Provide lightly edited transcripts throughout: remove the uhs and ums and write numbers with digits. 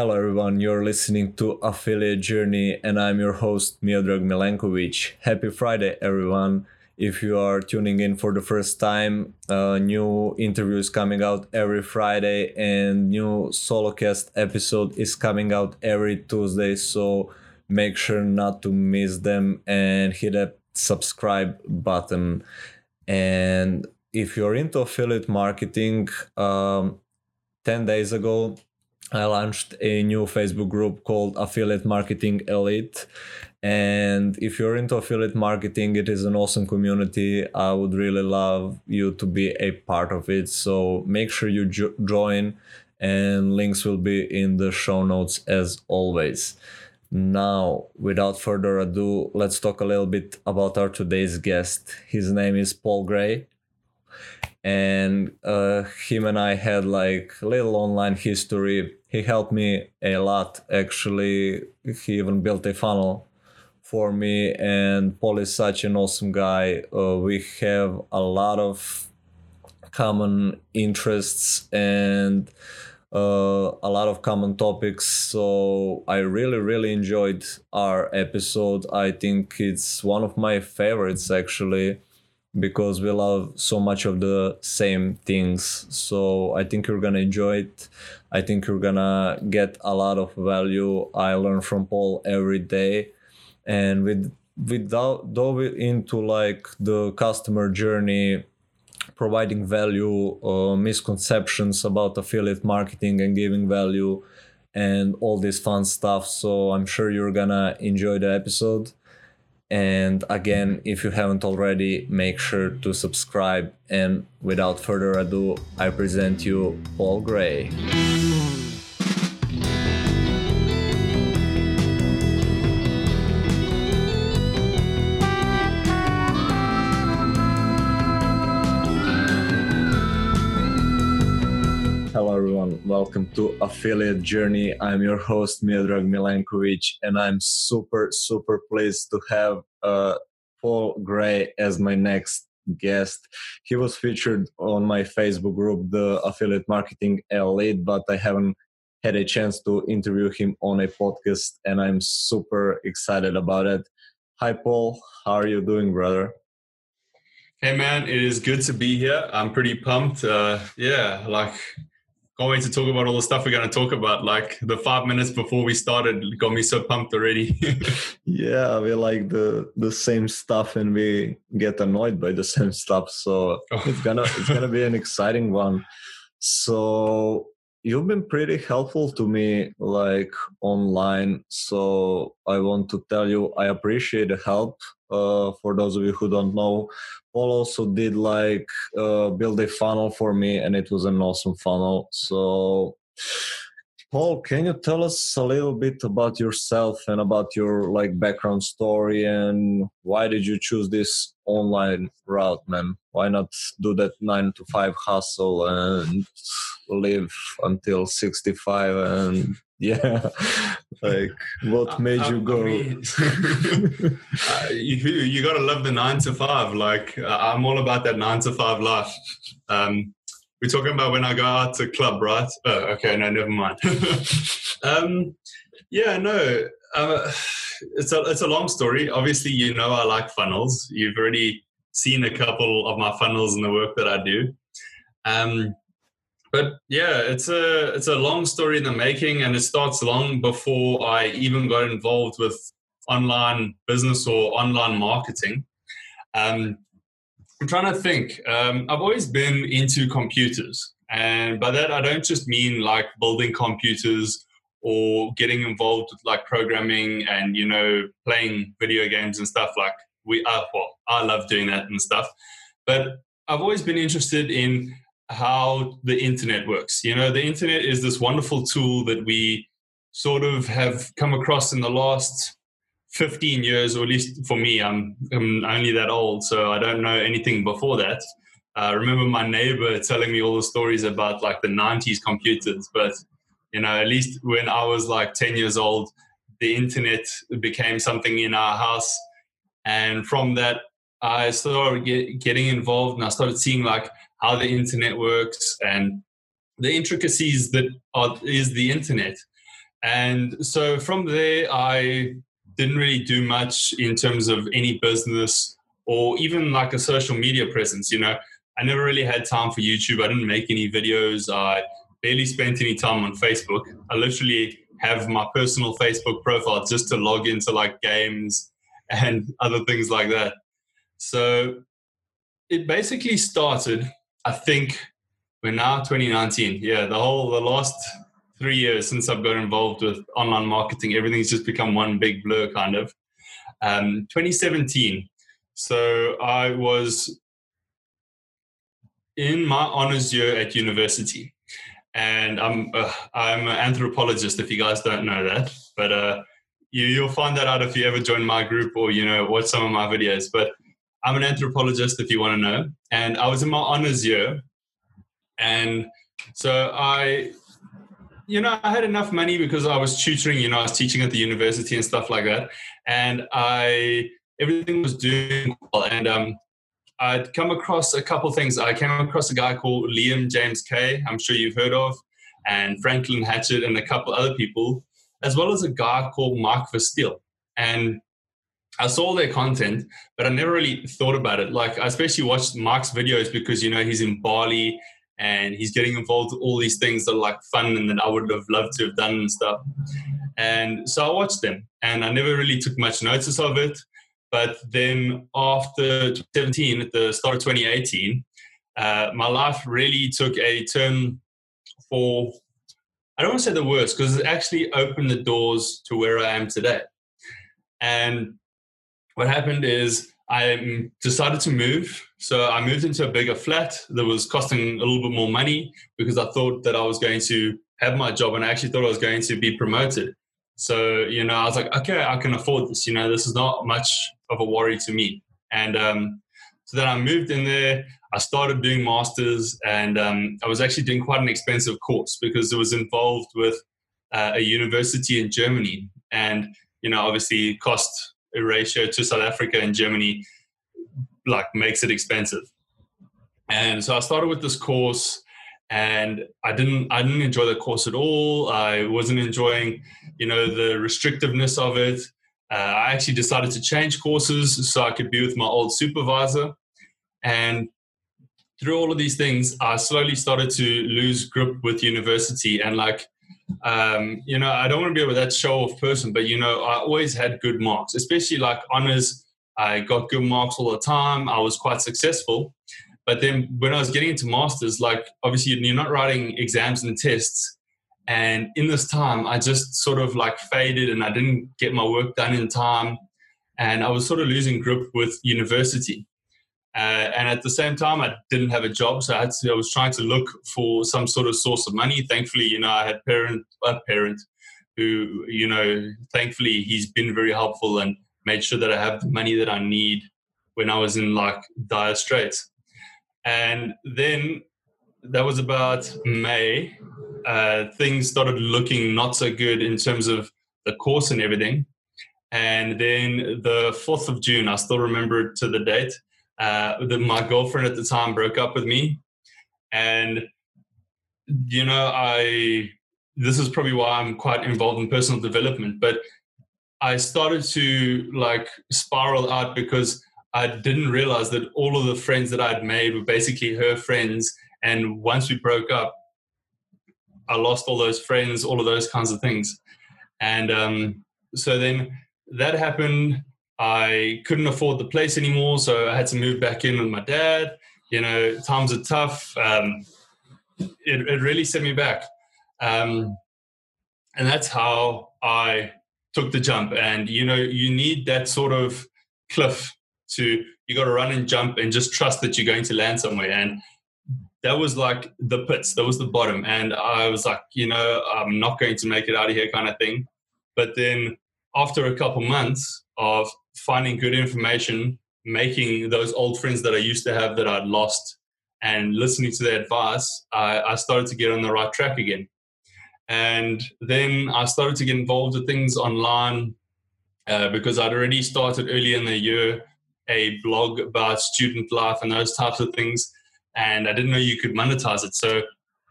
Hello everyone, you're listening to Affiliate Journey and I'm your host Miodrag Milenković. Happy Friday everyone. If you are tuning in for the first time, new interviews coming out every Friday and new solocast episode is coming out every Tuesday, so make sure not to miss them and hit that subscribe button. And if you're into affiliate marketing, 10 days ago I launched a new Facebook group called Affiliate Marketing Elite. And if you're into affiliate marketing, it is an awesome community. I would really love you to be a part of it. So make sure you join, and links will be in the show notes as always. Now, without further ado, let's talk a little bit about our today's guest. His name is Paul Gray. And him and I had like a little online history. He helped me a lot, actually. He even built a funnel for me, and Paul is such an awesome guy. We have a lot of common interests and a lot of common topics, so I really enjoyed our episode. I think it's one of my favorites, actually, because we love so much of the same things. So I think you're gonna enjoy it. I think you're gonna get a lot of value. I learn from Paul every day. And without diving into like the customer journey, providing value, misconceptions about affiliate marketing and giving value and all this fun stuff. So I'm sure you're gonna enjoy the episode. And again, if you haven't already, make sure to subscribe. And without further ado, I present you Paul Gray. Hello everyone, welcome to Affiliate Journey. I'm your host Miodrag Milenković, and I'm super pleased to have Paul Gray as my next guest. He was featured on my Facebook group, the Affiliate Marketing Elite, but I haven't had a chance to interview him on a podcast, and I'm super excited about it. Hi Paul, how are you doing, brother? Hey man, it is good to be here. I'm pretty pumped. Can't wait to talk about all the stuff we're going to talk about. Like the 5 minutes before we started got me so pumped already. Yeah, we like the same stuff and we get annoyed by the same stuff. So it's gonna be an exciting one. So you've been pretty helpful to me like online. So I want to tell you I appreciate the help. For those of you who don't know, Paul also did like build a funnel for me, and it was an awesome funnel. So Paul, can you tell us a little bit about yourself and about your like background story, and why did you choose this online route, man? Why not do that 9-to-5 hustle and live until 65 and yeah, like what made you go? I mean, you gotta love the 9-to-5. Like I'm all about that 9-to-5 life. We're talking about when I go out to club, right? Oh, okay, no, never mind. It's a long story. Obviously, you know I like funnels. You've already seen a couple of my funnels in the work that I do. But yeah, it's a long story in the making, and it starts long before I even got involved with online business or online marketing. I'm trying to think. I've always been into computers, and by that I don't just mean like building computers or getting involved with like programming and, you know, playing video games and stuff. Like I love doing that and stuff. But I've always been interested in how the internet works. You know, the internet is this wonderful tool that we sort of have come across in the last 15 years, or at least for me, I'm only that old, so I don't know anything before that. I remember my neighbor telling me all the stories about like the 90s computers, but you know, at least when I was like 10 years old, the internet became something in our house. And from that, I started getting involved, and I started seeing like how the internet works and the intricacies that is the internet. And so from there, I didn't really do much in terms of any business or even like a social media presence. You know, I never really had time for YouTube. I didn't make any videos. I barely spent any time on Facebook. I literally have my personal Facebook profile just to log into like games and other things like that. So it basically started, I think, we're now 2019. Yeah, the last 3 years since I've got involved with online marketing, everything's just become one big blur kind of. 2017. So I was in my honors year at university. And I'm an anthropologist, if you guys don't know that. But you'll find that out if you ever join my group or, you know, watch some of my videos. But I'm an anthropologist, if you want to know. And I was in my honors year. And so I had enough money because I was tutoring, you know, I was teaching at the university and stuff like that. And everything was doing well. And I'd come across a couple things. I came across a guy called Liam James Kay, I'm sure you've heard of, and Franklin Hatchett and a couple other people, as well as a guy called Mark Versteel. And I saw their content, but I never really thought about it. Like, I especially watched Mark's videos because, you know, he's in Bali and he's getting involved with all these things that are like fun and that I would have loved to have done and stuff. And so I watched them and I never really took much notice of it. But then after 2017, at the start of 2018, my life really took a turn for, I don't want to say the worst, because it actually opened the doors to where I am today. And what happened is I decided to move. So I moved into a bigger flat that was costing a little bit more money because I thought that I was going to have my job and I actually thought I was going to be promoted. So, you know, I was like, okay, I can afford this. You know, this is not much of a worry to me. And so then I moved in there. I started doing masters and I was actually doing quite an expensive course because it was involved with a university in Germany. And, you know, obviously cost ratio to South Africa and Germany like makes it expensive. And so I started with this course and I didn't enjoy the course at all. I wasn't enjoying, you know, the restrictiveness of it. I actually decided to change courses so I could be with my old supervisor. And through all of these things, I slowly started to lose grip with university. And like, you know, I don't want to be with that show off person, but, you know, I always had good marks, especially like honors. I got good marks all the time. I was quite successful. But then when I was getting into masters, like obviously you're not writing exams and tests. And in this time, I just sort of like faded and I didn't get my work done in time. And I was sort of losing grip with university. And at the same time, I didn't have a job. So I was trying to look for some sort of source of money. Thankfully, you know, I had a parent who, you know, thankfully he's been very helpful and made sure that I have the money that I need when I was in like dire straits. And then that was about May. Things started looking not so good in terms of the course and everything. And then the 4th of June, I still remember it to the date, my girlfriend at the time broke up with me. And, you know, this is probably why I'm quite involved in personal development, but I started to like spiral out because I didn't realize that all of the friends that I'd made were basically her friends. And once we broke up, I lost all those friends, all of those kinds of things. And so then that happened. I couldn't afford the place anymore. So I had to move back in with my dad. You know, times are tough. It really set me back. And that's how I took the jump. And, you know, you need that sort of cliff to, you got to run and jump and just trust that you're going to land somewhere. And that was like the pits, that was the bottom. And I was like, you know, I'm not going to make it out of here kind of thing. But then after a couple months of finding good information, making those old friends that I used to have that I'd lost and listening to their advice, I started to get on the right track again. And then I started to get involved with things online because I'd already started early in the year a blog about student life and those types of things. And I didn't know you could monetize it. So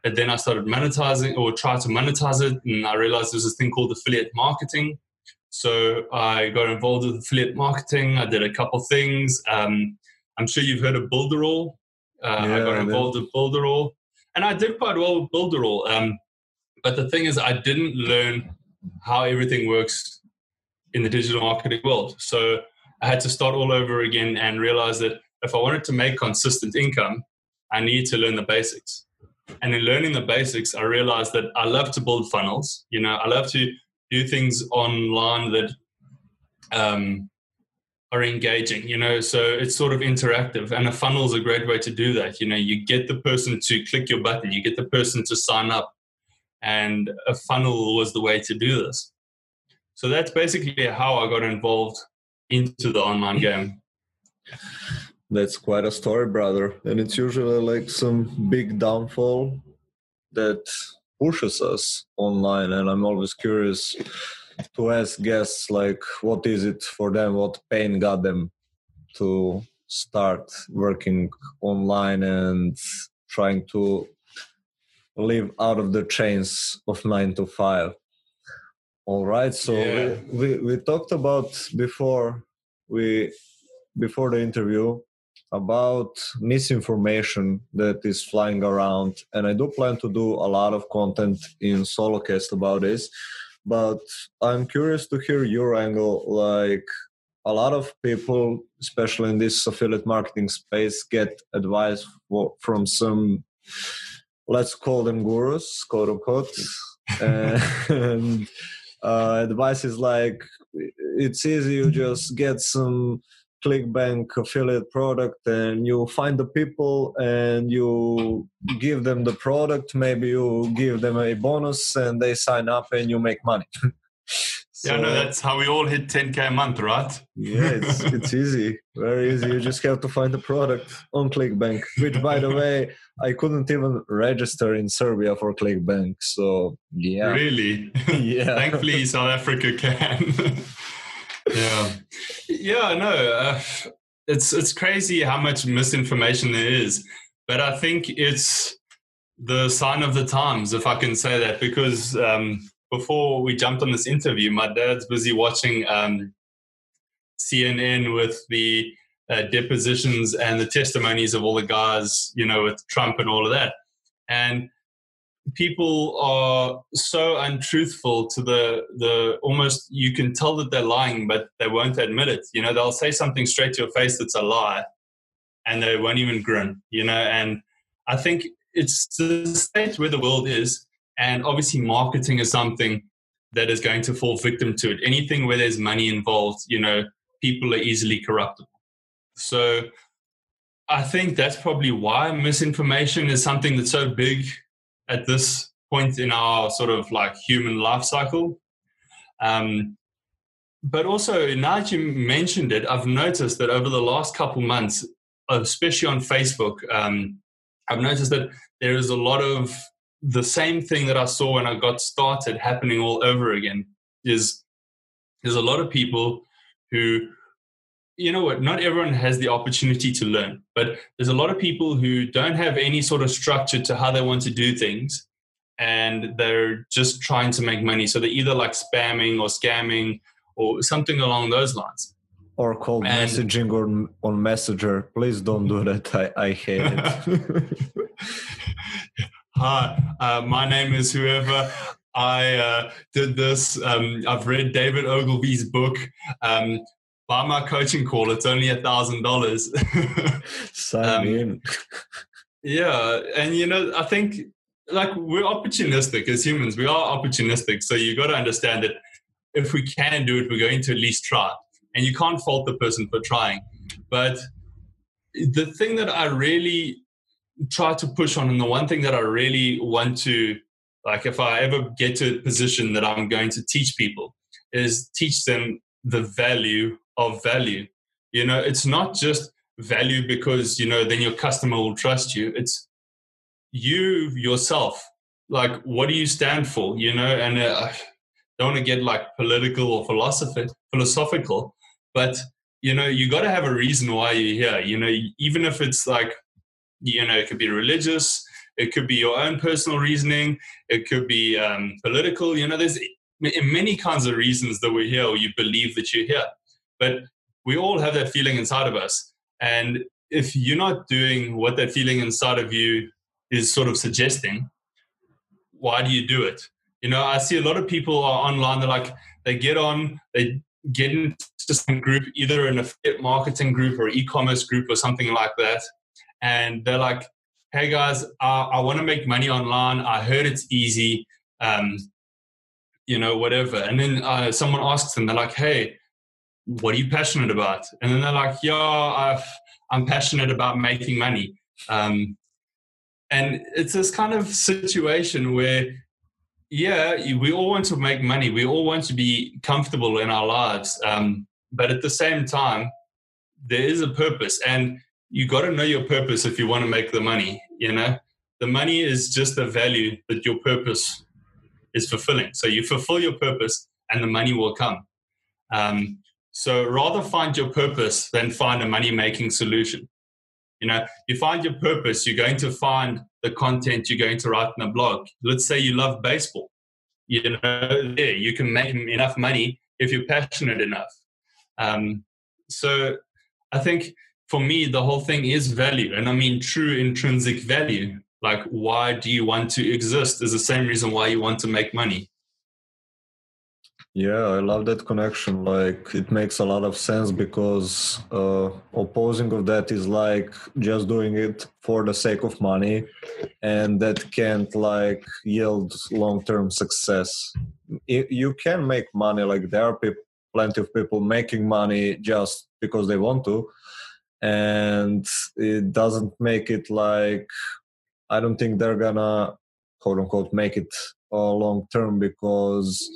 And then I started monetizing, or tried to monetize it, and I realized there's this thing called affiliate marketing. So I got involved with affiliate marketing. I did a couple things. I'm sure you've heard of Builderall. I got involved with Builderall, and I did quite well with Builderall. But the thing is, I didn't learn how everything works in the digital marketing world. So I had to start all over again and realize that if I wanted to make consistent income, I need to learn the basics. And in learning the basics, I realized that I love to build funnels. You know, I love to do things online that are engaging, you know, so it's sort of interactive. And a funnel is a great way to do that. You know, you get the person to click your button, you get the person to sign up. And a funnel was the way to do this. So that's basically how I got involved into the online game. That's quite a story, brother. And it's usually like some big downfall that pushes us online. And I'm always curious to ask guests, like, what is it for them? What pain got them to start working online and trying to live out of the chains of 9 to 5? All right. So we talked about before the interview about misinformation that is flying around. And I do plan to do a lot of content in SoloCast about this, but I'm curious to hear your angle. Like, a lot of people, especially in this affiliate marketing space, get advice from some, let's call them gurus, quote unquote. And advice is like, it's easy. You just get some ClickBank affiliate product and you find the people and you give them the product. Maybe you give them a bonus and they sign up and you make money. So, yeah, no, that's how we all hit 10K a month, right? Yeah, it's easy. Very easy. You just have to find the product on ClickBank, which, by the way, I couldn't even register in Serbia for ClickBank. So, yeah. Really? Yeah. Thankfully, South Africa can. It's crazy how much misinformation there is, but I think it's the sign of the times, if I can say that, because before we jumped on this interview, my dad's busy watching CNN with the depositions and the testimonies of all the guys, you know, with Trump and all of that, and people are so untruthful to the almost, you can tell that they're lying, but they won't admit it. You know, they'll say something straight to your face that's a lie and they won't even grin, you know. And I think it's the state where the world is. And obviously marketing is something that is going to fall victim to it. Anything where there's money involved, you know, people are easily corruptible. So I think that's probably why misinformation is something that's so big at this point in our sort of like human life cycle. But also, now that you mentioned it, I've noticed that over the last couple months, especially on Facebook, I've noticed that there is a lot of the same thing that I saw when I got started happening all over again. Is there's a lot of people who, you know what, not everyone has the opportunity to learn, but there's a lot of people who don't have any sort of structure to how they want to do things, and they're just trying to make money. So they're either like spamming or scamming or something along those lines. Or cold messaging on Messenger. Please don't do that. I hate it. Hi, my name is whoever. I did this. I've read David Ogilvy's book. Buy my coaching call. It's only $1,000. Sign in. Yeah. And, you know, I think, like, we're opportunistic as humans. We are opportunistic. So you've got to understand that if we can do it, we're going to at least try. And you can't fault the person for trying. But the thing that I really try to push on, and the one thing that I really want to, like, if I ever get to a position that I'm going to teach people, is teach them the value of value. You know, it's not just value because, you know, then your customer will trust you. It's you yourself. Like, what do you stand for? You know, and I don't want to get like political or philosophical, but, you know, you got to have a reason why you're here. You know, even if it's like, you know, it could be religious, It could be your own personal reasoning. It could be political. You know, there's many kinds of reasons that we're here, or you believe that you're here. But we all have that feeling inside of us. And if you're not doing what that feeling inside of you is sort of suggesting, why do you do it? You know, I see a lot of people are online. They're like, they get on, they get into some group, either an affiliate marketing group or e-commerce group or something like that. And they're like, hey guys, I want to make money online. I heard it's easy, you know, whatever. And then someone asks them, they're like, hey, what are you passionate about? And then they're like, yeah, I'm passionate about making money. And it's this kind of situation where, yeah, we all want to make money. We all want to be comfortable in our lives. But at the same time, there is a purpose. And you got to know your purpose if you want to make the money. You know, the money is just a value that your purpose is fulfilling. So you fulfill your purpose and the money will come. So rather find your purpose than find a money-making solution. You know, you find your purpose, you're going to find the content you're going to write in a blog. Let's say you love baseball. You know, there you can make enough money if you're passionate enough. So I think for me, the whole thing is value. And I mean, true intrinsic value. Like, why do you want to exist is the same reason why you want to make money. Yeah, I love that connection. Like, it makes a lot of sense because opposing of that is like just doing it for the sake of money, and that can't like yield long-term success. You can make money. Like, there are plenty of people making money just because they want to, and it doesn't make it like, I don't think they're gonna quote unquote make it long-term, because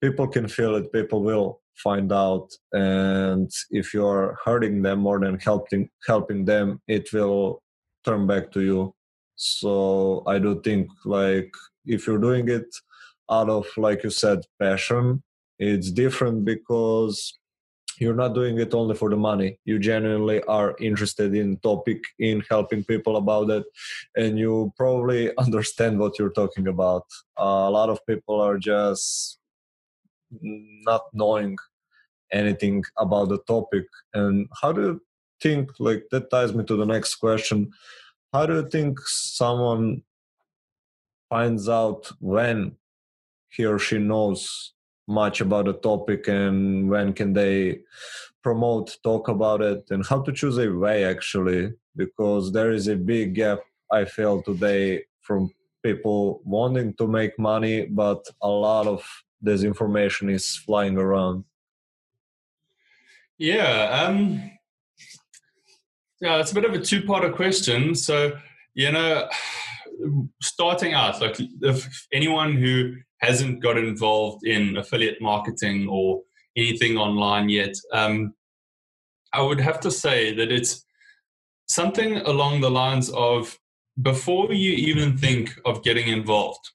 people can feel it, people will find out. And if you're hurting them more than helping them, it will turn back to you. So I do think, like, if you're doing it out of, like you said, passion, it's different because you're not doing it only for the money. You genuinely are interested in topic, in helping people about it, and you probably understand what you're talking about. A lot of people are just not knowing anything about the topic. And how do you think, like, that ties me to the next question, how do you think someone finds out when he or she knows much about a topic, and when can they promote, talk about it, and how to choose a way, actually? Because there is a big gap, I feel, today from people wanting to make money, but a lot of this information is flying around. Yeah, it's a bit of a two-parter question. So, you know, starting out, like, if anyone who hasn't got involved in affiliate marketing or anything online yet, I would have to say that it's something along the lines of, before you even think of getting involved,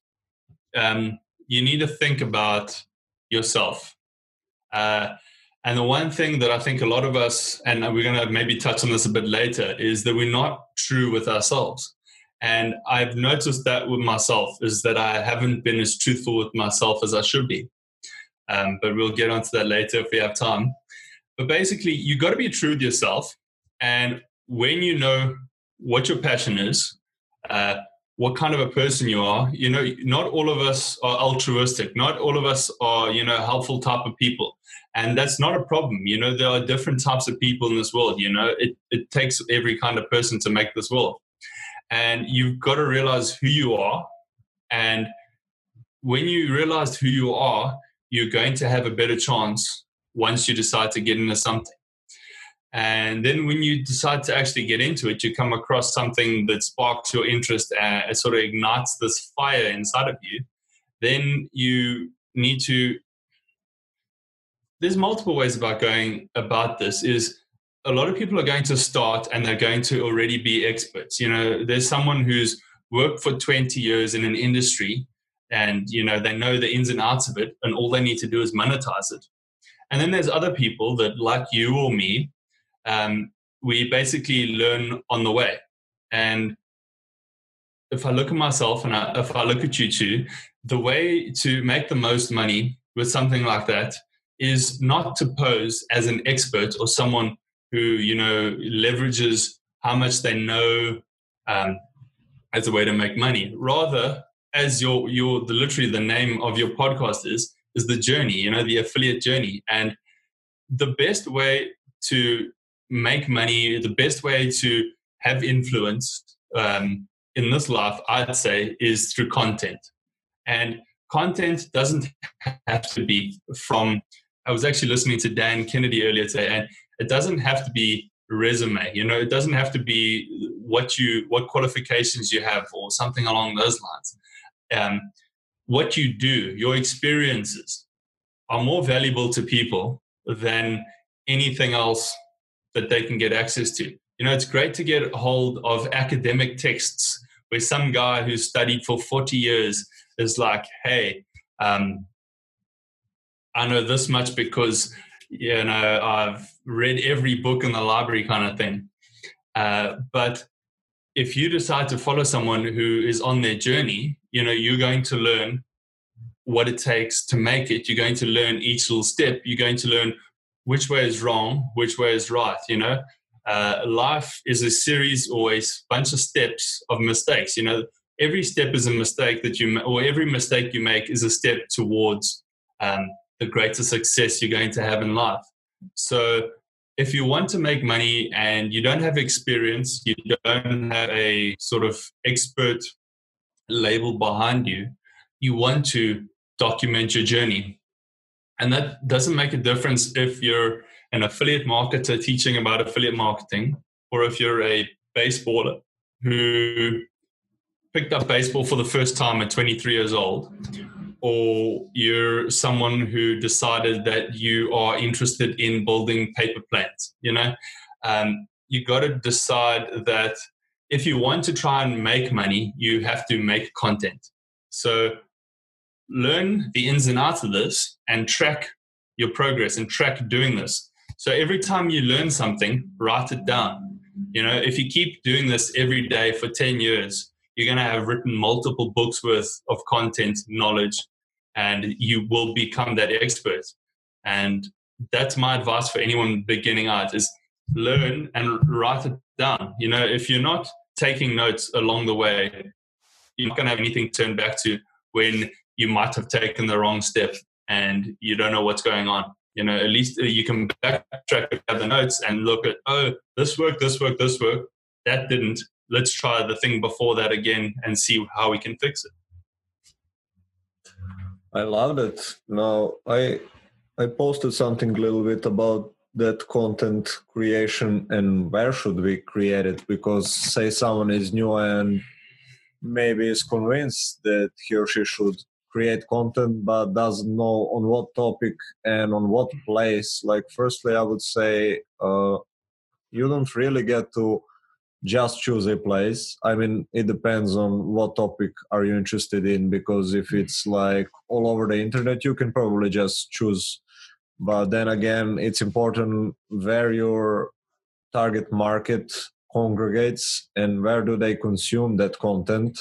you need to think about yourself. And the one thing that I think a lot of us, and we're going to maybe touch on this a bit later, is that we're not true with ourselves. And I've noticed that with myself, is that I haven't been as truthful with myself as I should be. But we'll get onto that later if we have time. But basically, you've got to be true with yourself. And when you know what your passion is, what kind of a person you are. You know, not all of us are altruistic. Not all of us are, you know, helpful type of people. And that's not a problem. You know, there are different types of people in this world. You know, it takes every kind of person to make this world. And you've got to realize who you are. And when you realize who you are, you're going to have a better chance once you decide to get into something. And then when you decide to actually get into it, you come across something that sparks your interest and sort of ignites this fire inside of you. Then you need to, there's multiple ways about going about this. Is a lot of people are going to start and they're going to already be experts. You know, there's someone who's worked for 20 years in an industry and, you know the ins and outs of it, and all they need to do is monetize it. And then there's other people that, like you or me, we basically learn on the way. And if I look at myself and if I look at you two, the way to make the most money with something like that is not to pose as an expert or someone who, you know, leverages how much they know as a way to make money. Rather, as your literally the name of your podcast is the journey, you know, the affiliate journey. And the best way to make money, the best way to have influence in this life, I'd say, is through content. And content doesn't have to be from, I was actually listening to Dan Kennedy earlier today, and it doesn't have to be resume, you know, it doesn't have to be what qualifications you have or something along those lines. What you do, your experiences are more valuable to people than anything else that they can get access to. You know, it's great to get a hold of academic texts where some guy who studied for 40 years is like, hey, I know this much because, you know, I've read every book in the library kind of thing. But if you decide to follow someone who is on their journey, you know, you're going to learn what it takes to make it. You're going to learn each little step. You're going to learn which way is wrong, which way is right, you know. Life is a series or a bunch of steps of mistakes. You know, every step is a mistake that you, or every mistake you make is a step towards the greater success you're going to have in life. So if you want to make money and you don't have experience, you don't have a sort of expert label behind you, you want to document your journey. And that doesn't make a difference if you're an affiliate marketer teaching about affiliate marketing, or if you're a baseballer who picked up baseball for the first time at 23 years old, or you're someone who decided that you are interested in building paper planes. You know, you got to decide that if you want to try and make money, you have to make content. So learn the ins and outs of this and track your progress and track doing this. So every time you learn something, write it down. You know, if you keep doing this every day for 10 years, you're going to have written multiple books worth of content, knowledge, and you will become that expert. And that's my advice for anyone beginning out, is learn and write it down. You know, if you're not taking notes along the way, you're not going to have anything to turn back to when you might have taken the wrong step and you don't know what's going on. You know, at least you can backtrack with the notes and look at, oh, this worked, that didn't. Let's try the thing before that again and see how we can fix it. I loved it. Now, I posted something a little bit about that content creation and where should we create it, because say someone is new and maybe is convinced that he or she should create content but doesn't know on what topic and on what place. Like, firstly, I would say you don't really get to just choose a place. I mean, it depends on what topic are you interested in, because if it's like all over the internet, you can probably just choose. But then again, it's important where your target market congregates and where do they consume that content,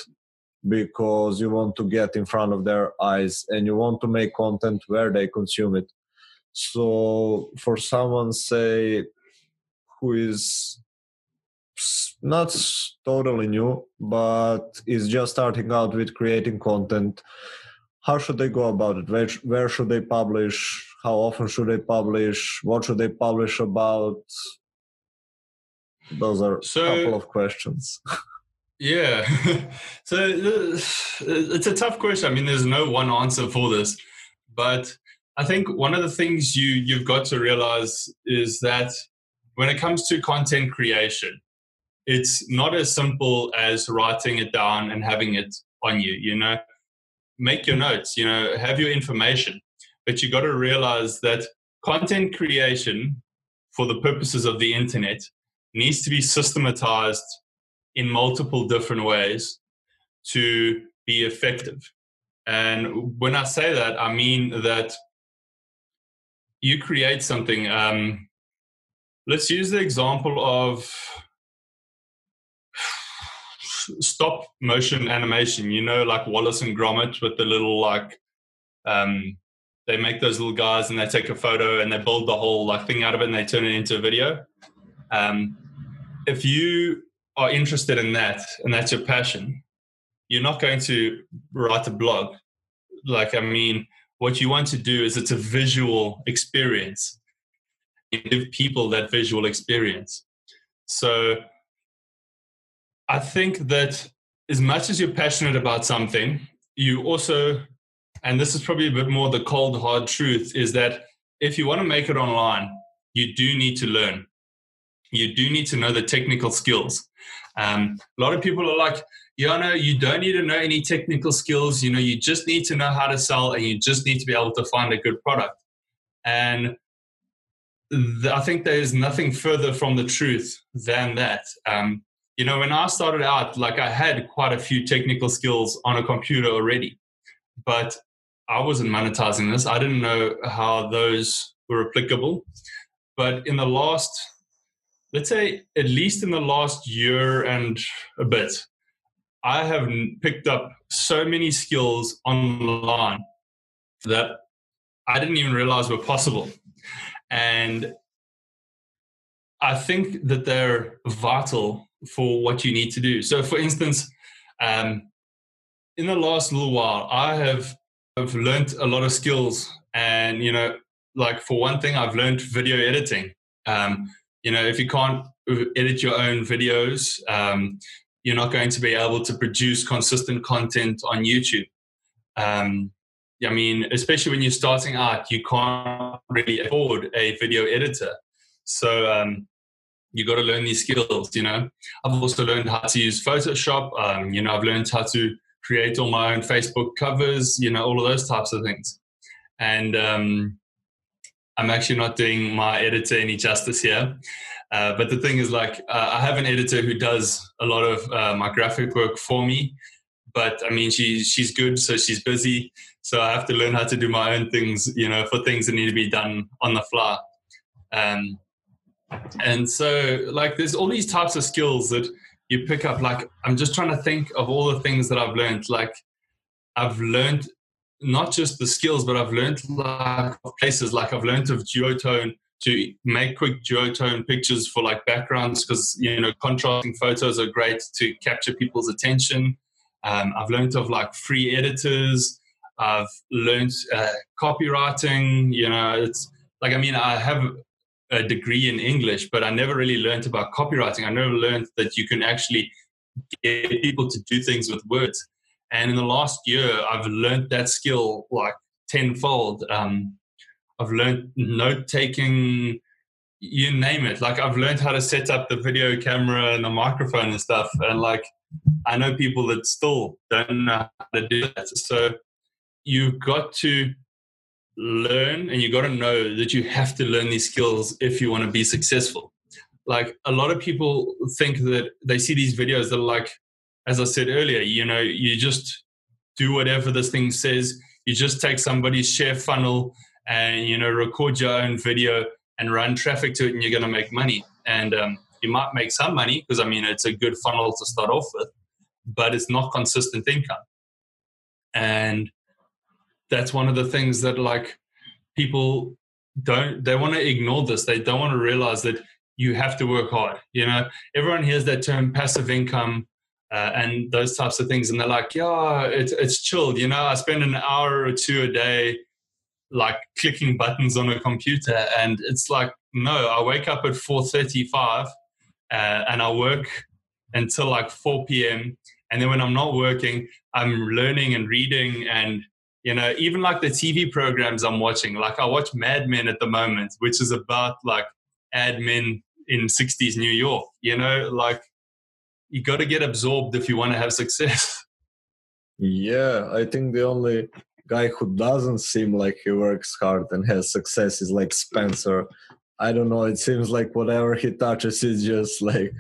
because you want to get in front of their eyes and you want to make content where they consume it. So for someone, say, who is not totally new, but is just starting out with creating content, how should they go about it? Where should they publish? How often should they publish? What should they publish about? Those are a couple of questions. Yeah. So it's a tough question. I mean, there's no one answer for this. But I think one of the things you've got to realize is that when it comes to content creation, it's not as simple as writing it down and having it on you, you know. Make your notes, you know, have your information. But you got to realize that content creation for the purposes of the internet needs to be systematized in multiple different ways to be effective. And when I say that, I mean that you create something. Let's use the example of stop motion animation, you know, like Wallace and Gromit with the little, like, they make those little guys and they take a photo and they build the whole like thing out of it and they turn it into a video. If you are interested in that and that's your passion, you're not going to write a blog. Like, I mean, what you want to do is it's a visual experience. You give people that visual experience. So I think that as much as you're passionate about something, you also, and this is probably a bit more the cold, hard truth, is that if you want to make it online, you do need to learn. You do need to know the technical skills. A lot of people are like, you know, you don't need to know any technical skills. You know, you just need to know how to sell and you just need to be able to find a good product. And I think there is nothing further from the truth than that. You know, when I started out, like I had quite a few technical skills on a computer already, but I wasn't monetizing this. I didn't know how those were applicable. But in the last, let's say at least in the last year and a bit, I have picked up so many skills online that I didn't even realize were possible. And I think that they're vital for what you need to do. So for instance, in the last little while, I have learned a lot of skills. And, you know, like for one thing, I've learned video editing. You know, if you can't edit your own videos, you're not going to be able to produce consistent content on YouTube. I mean, especially when you're starting out, you can't really afford a video editor. So you got to learn these skills, you know. I've also learned how to use Photoshop. You know, I've learned how to create all my own Facebook covers, you know, all of those types of things. And I'm actually not doing my editor any justice here. But the thing is, like, I have an editor who does a lot of my graphic work for me. But, I mean, she's good, so she's busy. So I have to learn how to do my own things, you know, for things that need to be done on the fly. And so, like, there's all these types of skills that you pick up. Like, I'm just trying to think of all the things that I've learned. Like, I've learned not just the skills, but I've learned like places. Like, I've learned of Duotone to make quick Duotone pictures for like backgrounds because, you know, contrasting photos are great to capture people's attention. I've learned of like free editors. I've learned copywriting. You know, it's like, I mean, I have a degree in English, but I never really learned about copywriting. I never learned that you can actually get people to do things with words. And in the last year, I've learned that skill like tenfold. I've learned note-taking, you name it. Like, I've learned how to set up the video camera and the microphone and stuff. And like, I know people that still don't know how to do that. So you've got to learn and you got to know that you have to learn these skills if you want to be successful. Like, a lot of people think that they see these videos that are like, as I said earlier, you know, you just do whatever this thing says. You just take somebody's share funnel and, you know, record your own video and run traffic to it and you're going to make money. And you might make some money because, I mean, it's a good funnel to start off with, but it's not consistent income. And that's one of the things that, like, people don't, they want to ignore this. They don't want to realize that you have to work hard. You know, everyone hears that term passive income and those types of things. And they're like, yeah, it's chilled. You know, I spend an hour or two a day, like clicking buttons on a computer. And it's like, no, I wake up at 4:35 and I work until like 4 p.m. And then when I'm not working, I'm learning and reading and, you know, even like the TV programs I'm watching, like I watch Mad Men at the moment, which is about like admin in 60s New York, you know, like you got to get absorbed if you want to have success. Yeah, I think the only guy who doesn't seem like he works hard and has success is like Spencer. I don't know, it seems like whatever he touches is just like...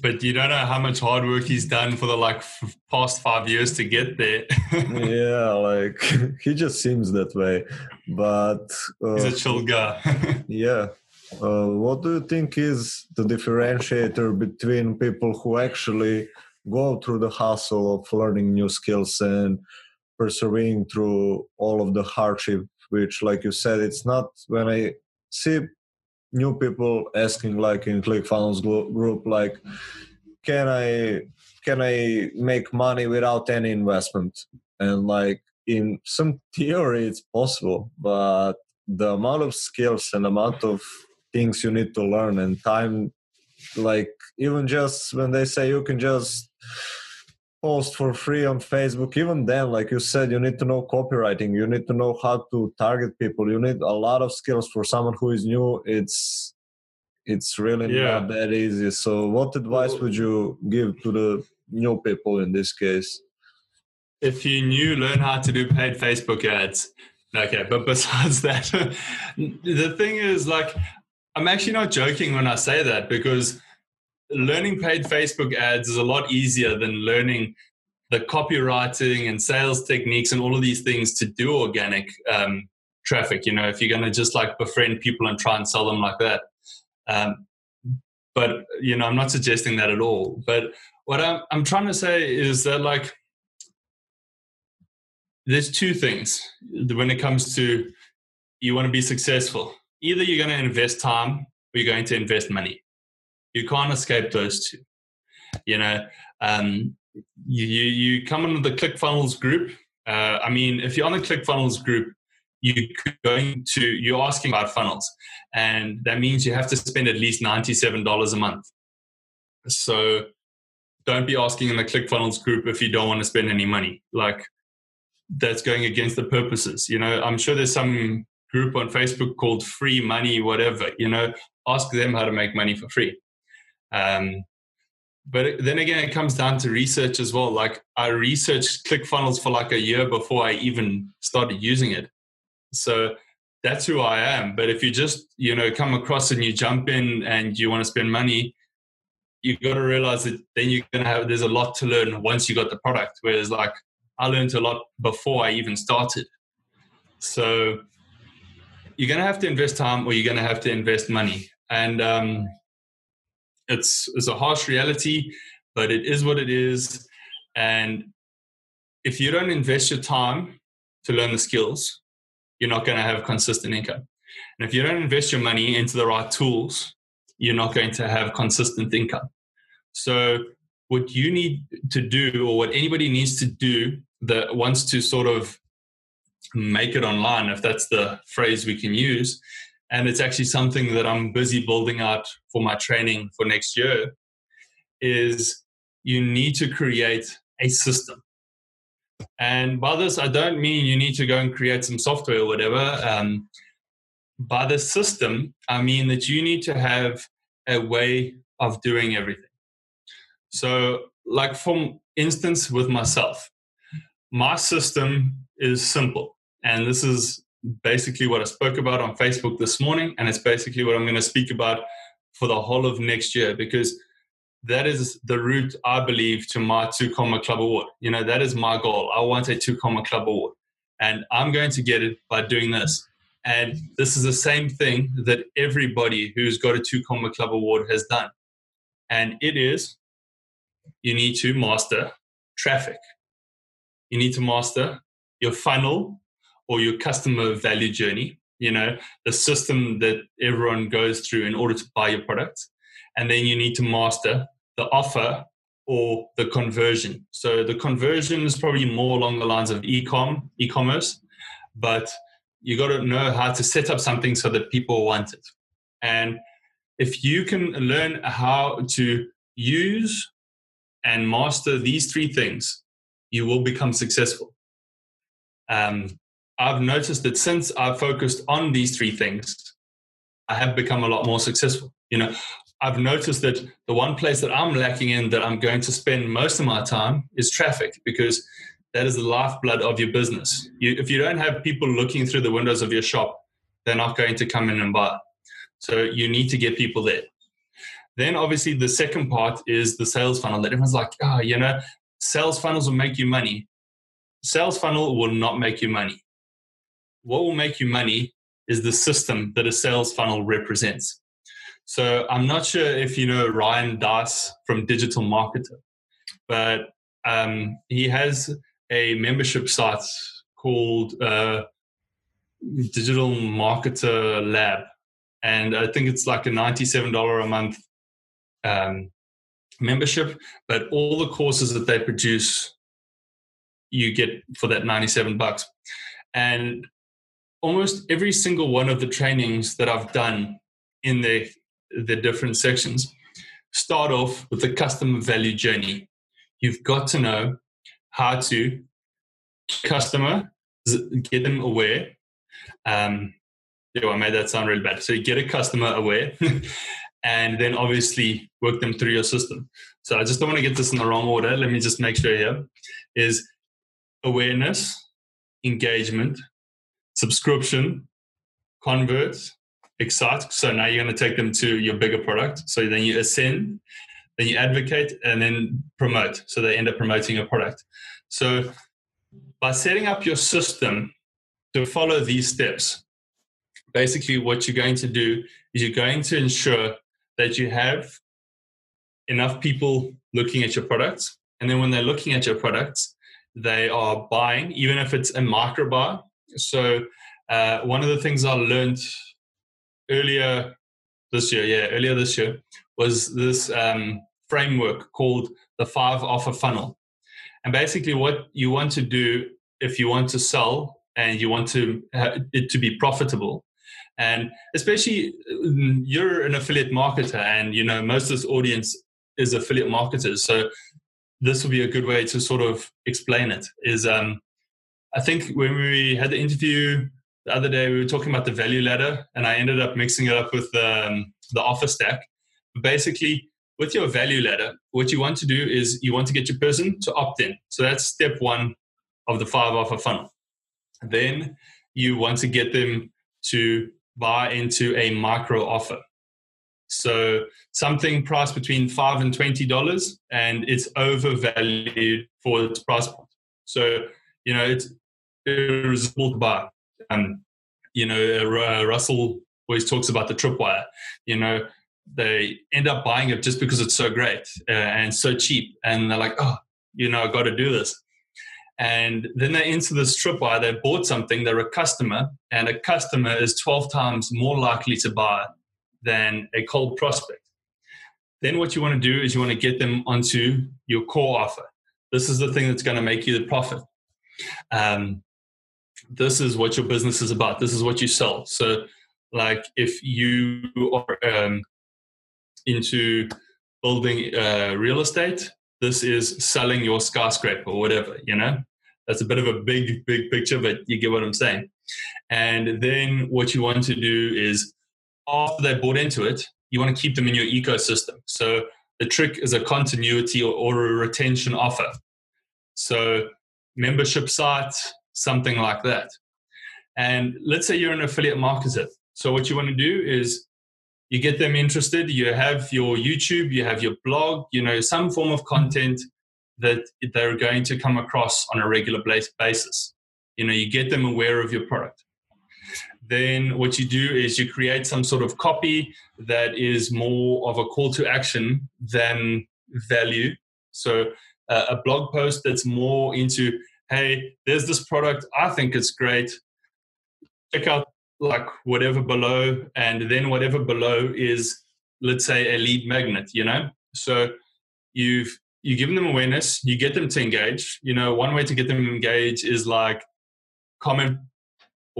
But you don't know how much hard work he's done for the like past 5 years to get there. Yeah, like he just seems that way. But he's a chill guy. Yeah. What do you think is the differentiator between people who actually go through the hustle of learning new skills and persevering through all of the hardship, which, like you said, it's not when I see new people asking, like in ClickFunnels group, like, can I make money without any investment? And like, in some theory, it's possible, but the amount of skills and amount of things you need to learn and time, like even just when they say you can just post for free on Facebook, even then, like you said, you need to know copywriting, you need to know how to target people, you need a lot of skills for someone who is new. It's really not that easy. So what advice would you give to the new people in this case? If you're new, learn how to do paid Facebook ads. Okay, but besides that, the thing is, like, I'm actually not joking when I say that, because learning paid Facebook ads is a lot easier than learning the copywriting and sales techniques and all of these things to do organic traffic, you know, if you're going to just like befriend people and try and sell them like that. But, you know, I'm not suggesting that at all. But what I'm trying to say is that, like, there's two things when it comes to you want to be successful. Either you're going to invest time or you're going to invest money. You can't escape those two. You know, you come into the ClickFunnels group. I mean, if you're on the ClickFunnels group, you're asking about funnels, and that means you have to spend at least $97 a month. So don't be asking in the ClickFunnels group if you don't want to spend any money. Like, that's going against the purposes. You know, I'm sure there's some group on Facebook called Free Money, whatever, you know, ask them how to make money for free. But then again, it comes down to research as well. Like, I researched ClickFunnels for like a year before I even started using it. So that's who I am. But if you just, you know, come across and you jump in and you want to spend money, you've got to realize that then you're going to have, there's a lot to learn once you got the product. Whereas, like, I learned a lot before I even started. So you're going to have to invest time or you're going to have to invest money. And it's a harsh reality, but it is what it is. And if you don't invest your time to learn the skills, you're not going to have consistent income. And if you don't invest your money into the right tools, you're not going to have consistent income. So what you need to do, or what anybody needs to do that wants to sort of make it online, if that's the phrase we can use, and it's actually something that I'm busy building out for my training for next year, is you need to create a system. And by this, I don't mean you need to go and create some software or whatever. By the system, I mean that you need to have a way of doing everything. So, like, for instance, with myself, my system is simple. And this is basically what I spoke about on Facebook this morning. And it's basically what I'm going to speak about for the whole of next year, because that is the route, I believe, to my 2 Comma Club award. You know, that is my goal. I want a 2 Comma Club award, and I'm going to get it by doing this. And this is the same thing that everybody who's got a 2 Comma Club award has done. And it is, you need to master traffic. You need to master your funnel or your customer value journey, you know, the system that everyone goes through in order to buy your product. And then you need to master the offer or the conversion. So the conversion is probably more along the lines of e-commerce, but you got to know how to set up something so that people want it. And if you can learn how to use and master these three things, you will become successful. I've noticed that since I've focused on these three things, I have become a lot more successful. You know, I've noticed that the one place that I'm lacking in, that I'm going to spend most of my time, is traffic, because that is the lifeblood of your business. If you don't have people looking through the windows of your shop, they're not going to come in and buy. So you need to get people there. Then obviously the second part is the sales funnel, that everyone's like, oh, you know, sales funnels will make you money. Sales funnel will not make you money. What will make you money is the system that a sales funnel represents. So I'm not sure if you know Ryan Dice from Digital Marketer, but he has a membership site called Digital Marketer Lab, and I think it's like a $97 a month membership, but all the courses that they produce you get for that $97. And almost every single one of the trainings that I've done in the different sections start off with the customer value journey. You've got to know how to customer, get them aware. I made that sound really bad. So you get a customer aware and then obviously work them through your system. So I just don't want to get this in the wrong order. Let me just make sure here is awareness, engagement, subscription, converts, excite. So now you're going to take them to your bigger product. So then you ascend, then you advocate, and then promote. So they end up promoting your product. So by setting up your system to follow these steps, basically what you're going to do is you're going to ensure that you have enough people looking at your products. And then when they're looking at your products, they are buying, even if it's a micro buy. So one of the things I learned earlier this year was this framework called the 5-offer funnel. And basically what you want to do if you want to sell and you want to it to be profitable, and especially you're an affiliate marketer, and you know most of this audience is affiliate marketers, so this will be a good way to sort of explain it is I think when we had the interview the other day, we were talking about the value ladder, and I ended up mixing it up with the offer stack. But basically, with your value ladder, what you want to do is you want to get your person to opt in. So that's step one of the 5-offer funnel. Then you want to get them to buy into a micro offer. So something priced between $5 and $20, and it's overvalued for its price point. So, you know, it's irresistible to buy. Russell always talks about the tripwire. You know, they end up buying it just because it's so great and so cheap. And they're like, oh, you know, I got to do this. And then they're into this tripwire. They bought something. They're a customer. And a customer is 12 times more likely to buy than a cold prospect. Then what you want to do is you want to get them onto your core offer. This is the thing that's going to make you the profit. This is what your business is about. This is what you sell. So like if you are into building real estate, this is selling your skyscraper or whatever, you know. That's a bit of a big picture, but you get what I'm saying. And then what you want to do is after they bought into it, you want to keep them in your ecosystem. So the trick is a continuity or a retention offer. So membership site, something like that. And let's say you're an affiliate marketer. So what you want to do is you get them interested. You have your YouTube, you have your blog, you know, some form of content that they're going to come across on a regular basis. You know, you get them aware of your product. Then what you do is you create some sort of copy that is more of a call to action than value. So a blog post that's more into, hey, there's this product. I think it's great. Check out like whatever below. And then whatever below is, let's say, a lead magnet, you know? So you've given them awareness. You get them to engage. You know, one way to get them engaged is like comment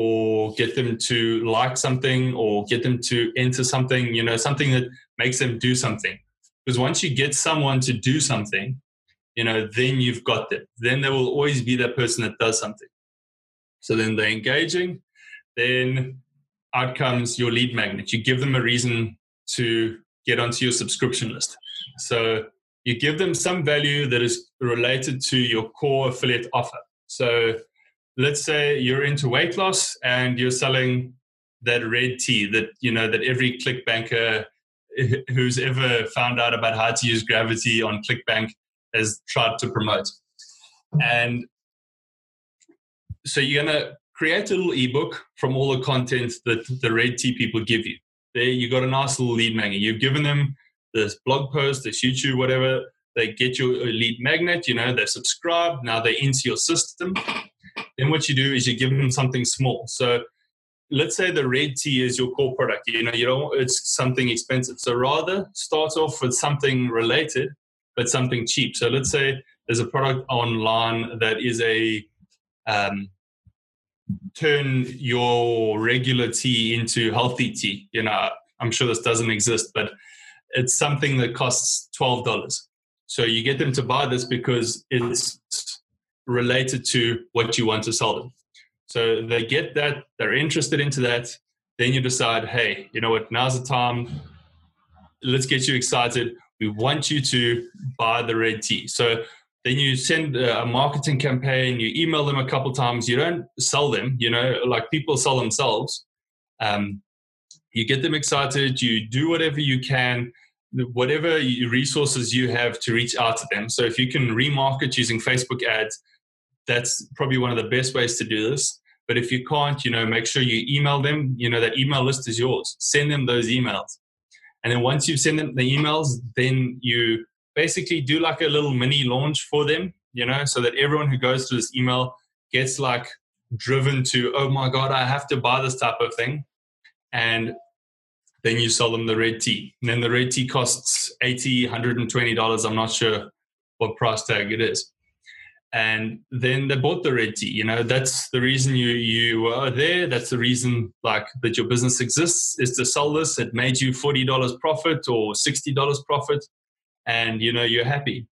or get them to like something or get them to enter something, you know, something that makes them do something. Because once you get someone to do something, you know, then you've got them. Then there will always be that person that does something. So then they're engaging. Then out comes your lead magnet. You give them a reason to get onto your subscription list. So you give them some value that is related to your core affiliate offer. So let's say you're into weight loss and you're selling that red tea that, you know, that every ClickBanker who's ever found out about how to use Gravity on ClickBank has tried to promote. And so you're going to create a little ebook from all the content that the red tea people give you. There you got a nice little lead magnet. You've given them this blog post, this YouTube, whatever. They get your lead magnet, you know, they subscribe, now they're into your system. Then what you do is you give them something small. So let's say the red tea is your core product, you know, you don't, it's something expensive. So rather start off with something related, but something cheap. So let's say there's a product online that is a, turn your regular tea into healthy tea. You know, I'm sure this doesn't exist, but it's something that costs $12. So you get them to buy this because it's related to what you want to sell them. So they get that, they're interested into that. Then you decide, hey, you know what, now's the time. Let's get you excited. We want you to buy the red tea. So then you send a marketing campaign, you email them a couple times. You don't sell them, you know, like people sell themselves. You get them excited. You do whatever you can, whatever resources you have to reach out to them. So if you can remarket using Facebook ads, that's probably one of the best ways to do this. But if you can't, you know, make sure you email them. You know, that email list is yours. Send them those emails. And then once you've sent them the emails, then you basically do like a little mini launch for them, you know, so that everyone who goes to this email gets like driven to, oh my God, I have to buy this type of thing. And then you sell them the red tea. And then the red tea costs $80, $120. I'm not sure what price tag it is. And then they bought the red tea. You know, that's the reason you are there. That's the reason like that your business exists, is to sell this. It made you $40 profit or $60 profit. And, you know, you're happy.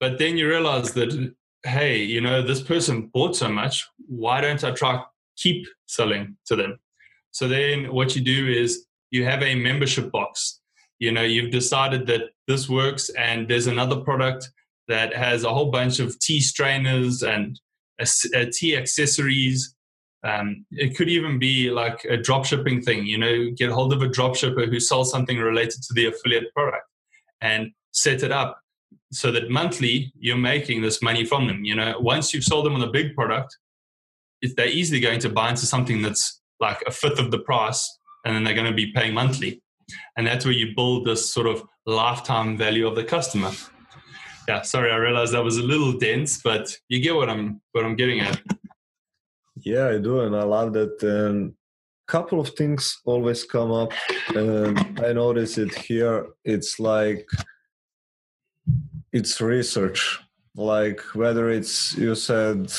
But then you realize that, hey, you know, this person bought so much. Why don't I try keep selling to them? So then what you do is you have a membership box. You know, you've decided that this works, and there's another product that has a whole bunch of tea strainers and tea accessories. It could even be like a drop shipping thing. You know, get hold of a drop shipper who sells something related to the affiliate product and set it up so that monthly you're making this money from them. You know, once you've sold them on a big product, they're easily going to buy into something that's like a fifth of the price, and then they're going to be paying monthly. And that's where you build this sort of lifetime value of the customer. Yeah, sorry, I realized that was a little dense, but you get what I'm getting at. Yeah, I do, and I love that. Couple of things always come up, and I notice it here. It's like, it's research. Like whether it's, you said,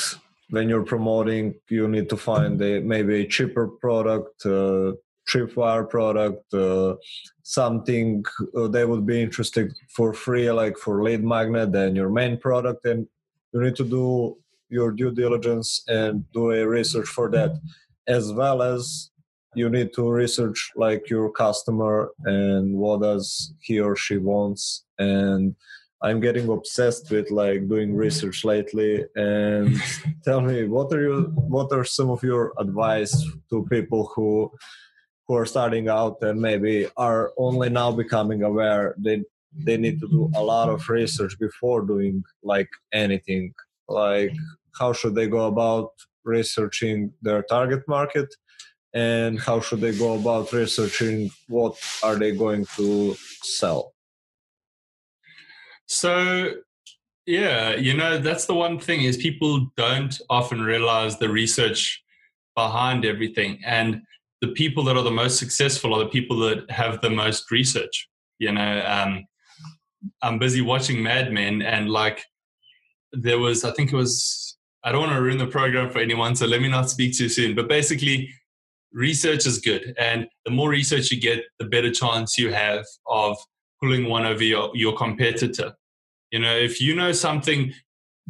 when you're promoting, you need to find maybe a cheaper product, tripwire product, something they would be interested for free, like for lead magnet, then your main product. And you need to do your due diligence and do a research for that, as well as you need to research like your customer and what does he or she wants. And I'm getting obsessed with like doing research lately. And tell me, what are some of your advice to people who are starting out and maybe are only now becoming aware that they need to do a lot of research before doing like anything? Like how should they go about researching their target market? And how should they go about researching what are they going to sell? So, yeah, you know, that's the one thing is people don't often realize the research behind everything. And the people that are the most successful are the people that have the most research. You know, I'm busy watching Mad Men, and like there was, I think it was, I don't want to ruin the program for anyone, so let me not speak too soon. But basically, research is good, and the more research you get, the better chance you have of pulling one over your competitor. You know, if you know something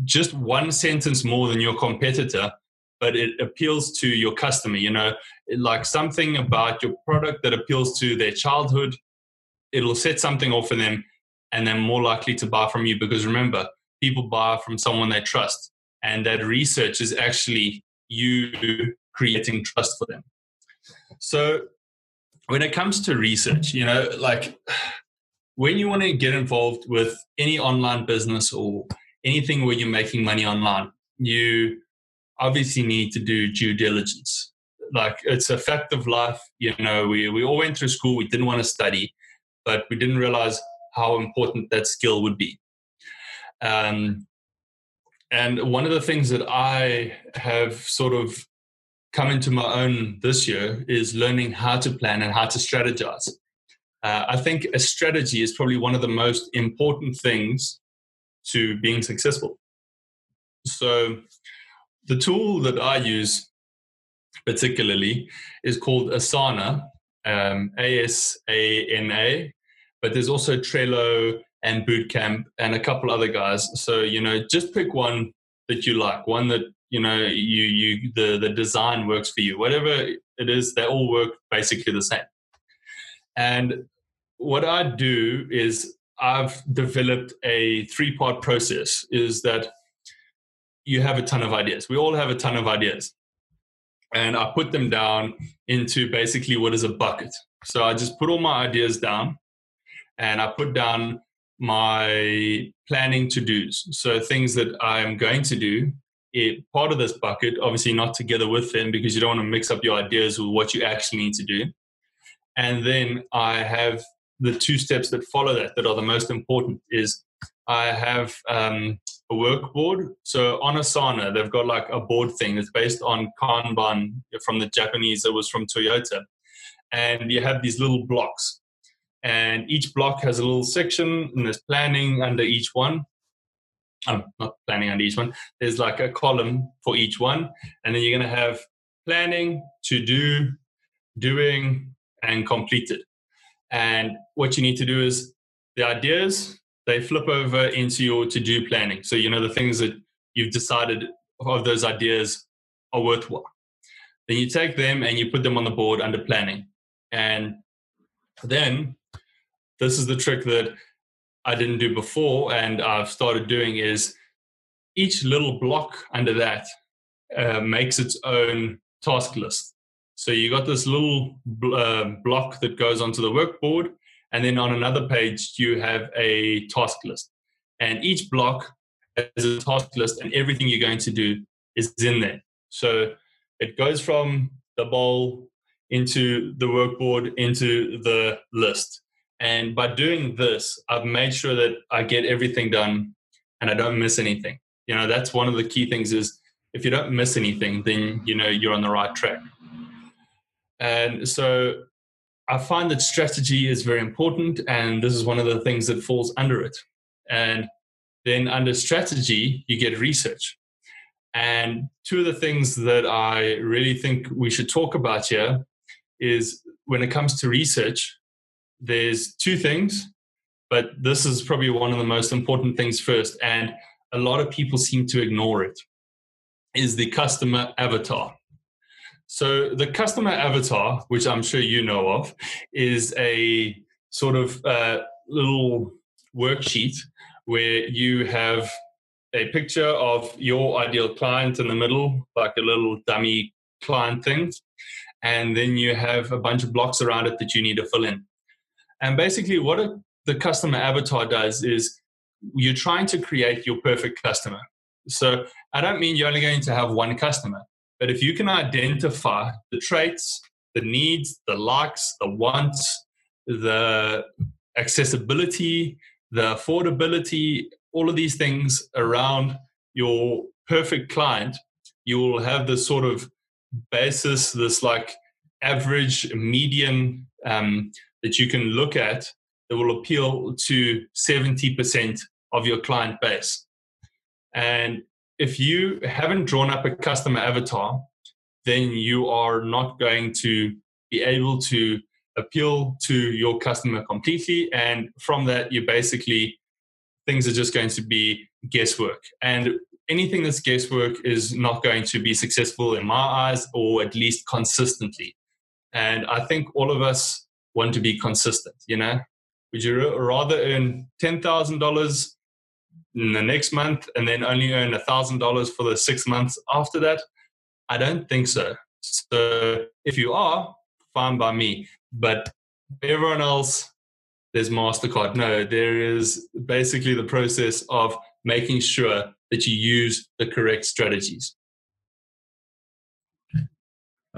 just one sentence more than your competitor, but it appeals to your customer, you know, like something about your product that appeals to their childhood, it'll set something off in them, and they're more likely to buy from you, because remember, people buy from someone they trust, and that research is actually you creating trust for them. So when it comes to research, you know, like when you want to get involved with any online business or anything where you're making money online, you obviously need to do due diligence. Like it's a fact of life. You know, we all went through school. We didn't want to study, but we didn't realize how important that skill would be. And one of the things that I have sort of come into my own this year is learning how to plan and how to strategize. I think a strategy is probably one of the most important things to being successful. So the tool that I use particularly is called Asana, A-S-A-N-A, but there's also Trello and Bootcamp and a couple other guys. So, you know, just pick one that you like, one that, you know, the design works for you. Whatever it is, they all work basically the same. And what I do is I've developed a three-part process, is that you have a ton of ideas. We all have a ton of ideas. And I put them down into basically what is a bucket. So I just put all my ideas down and I put down my planning to-dos. So things that I'm going to do, part of this bucket, obviously not together with them, because you don't want to mix up your ideas with what you actually need to do. And then I have the two steps that follow that are the most important, is I have a work board. So on Asana, they've got like a board thing that's based on Kanban from the Japanese. It was from Toyota. And you have these little blocks. And each block has a little section, and there's planning under each one. I'm not planning under each one. There's like a column for each one. And then you're going to have planning, to do, doing, and completed. And what you need to do is the ideas, they flip over into your to-do planning. So, you know, the things that you've decided of those ideas are worthwhile. Then you take them and you put them on the board under planning. And then this is the trick that I didn't do before and I've started doing, is each little block under that makes its own task list. So you got this little block that goes onto the work board, and then on another page you have a task list. And each block has a task list, and everything you're going to do is in there. So it goes from the bowl into the work board into the list. And by doing this, I've made sure that I get everything done and I don't miss anything. You know, that's one of the key things, is if you don't miss anything, then, you know, you're on the right track. And so I find that strategy is very important, and this is one of the things that falls under it. And then under strategy, you get research. And two of the things that I really think we should talk about here is, when it comes to research, there's two things, but this is probably one of the most important things first, and a lot of people seem to ignore it, is the customer avatar. So the customer avatar, which I'm sure you know of, is a sort of little worksheet where you have a picture of your ideal client in the middle, like a little dummy client thing. And then you have a bunch of blocks around it that you need to fill in. And basically what the customer avatar does is you're trying to create your perfect customer. So I don't mean you're only going to have one customer. But if you can identify the traits, the needs, the likes, the wants, the accessibility, the affordability, all of these things around your perfect client, you will have this sort of basis, this like average, median that you can look at that will appeal to 70% of your client base. And if you haven't drawn up a customer avatar, then you are not going to be able to appeal to your customer completely. And from that, you basically, things are just going to be guesswork. And anything that's guesswork is not going to be successful in my eyes, or at least consistently. And I think all of us want to be consistent, you know? Would you rather earn $10,000 in the next month and then only earn $1,000 for the 6 months after that? I don't think so. So if you are, fine by me. But everyone else, there's MasterCard. No, there is basically the process of making sure that you use the correct strategies.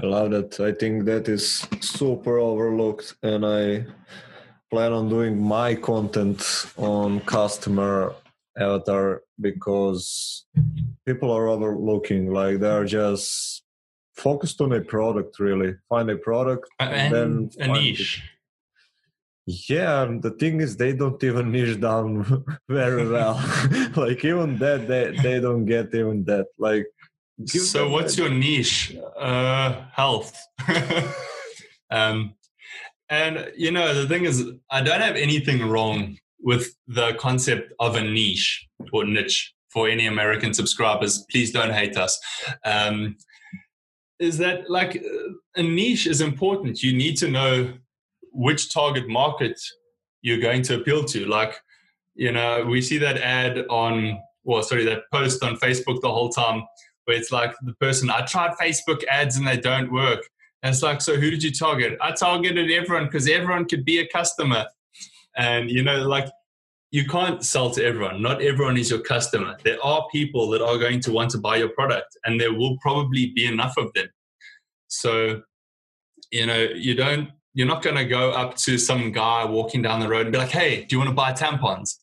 I love that. I think that is super overlooked, and I plan on doing my content on customer avatar, because people are overlooking, like they're just focused on a product, really. Find a product and then a niche. Yeah, and the thing is, they don't even niche down very well. Like even that, they don't get even that. Like, so what's your niche? Health. And you know, the thing is, I don't have anything wrong with the concept of a niche or niche for any American subscribers. Please don't hate us. Is that like a niche is important? You need to know which target market you're going to appeal to. Like, you know, we see that ad on, well, sorry, that post on Facebook the whole time where it's like the person, I tried Facebook ads and they don't work. And it's like, so who did you target? I targeted everyone because everyone could be a customer. And, you know, like you can't sell to everyone. Not everyone is your customer. There are people that are going to want to buy your product and there will probably be enough of them. So, you know, you're not going to go up to some guy walking down the road and be like, hey, do you want to buy tampons?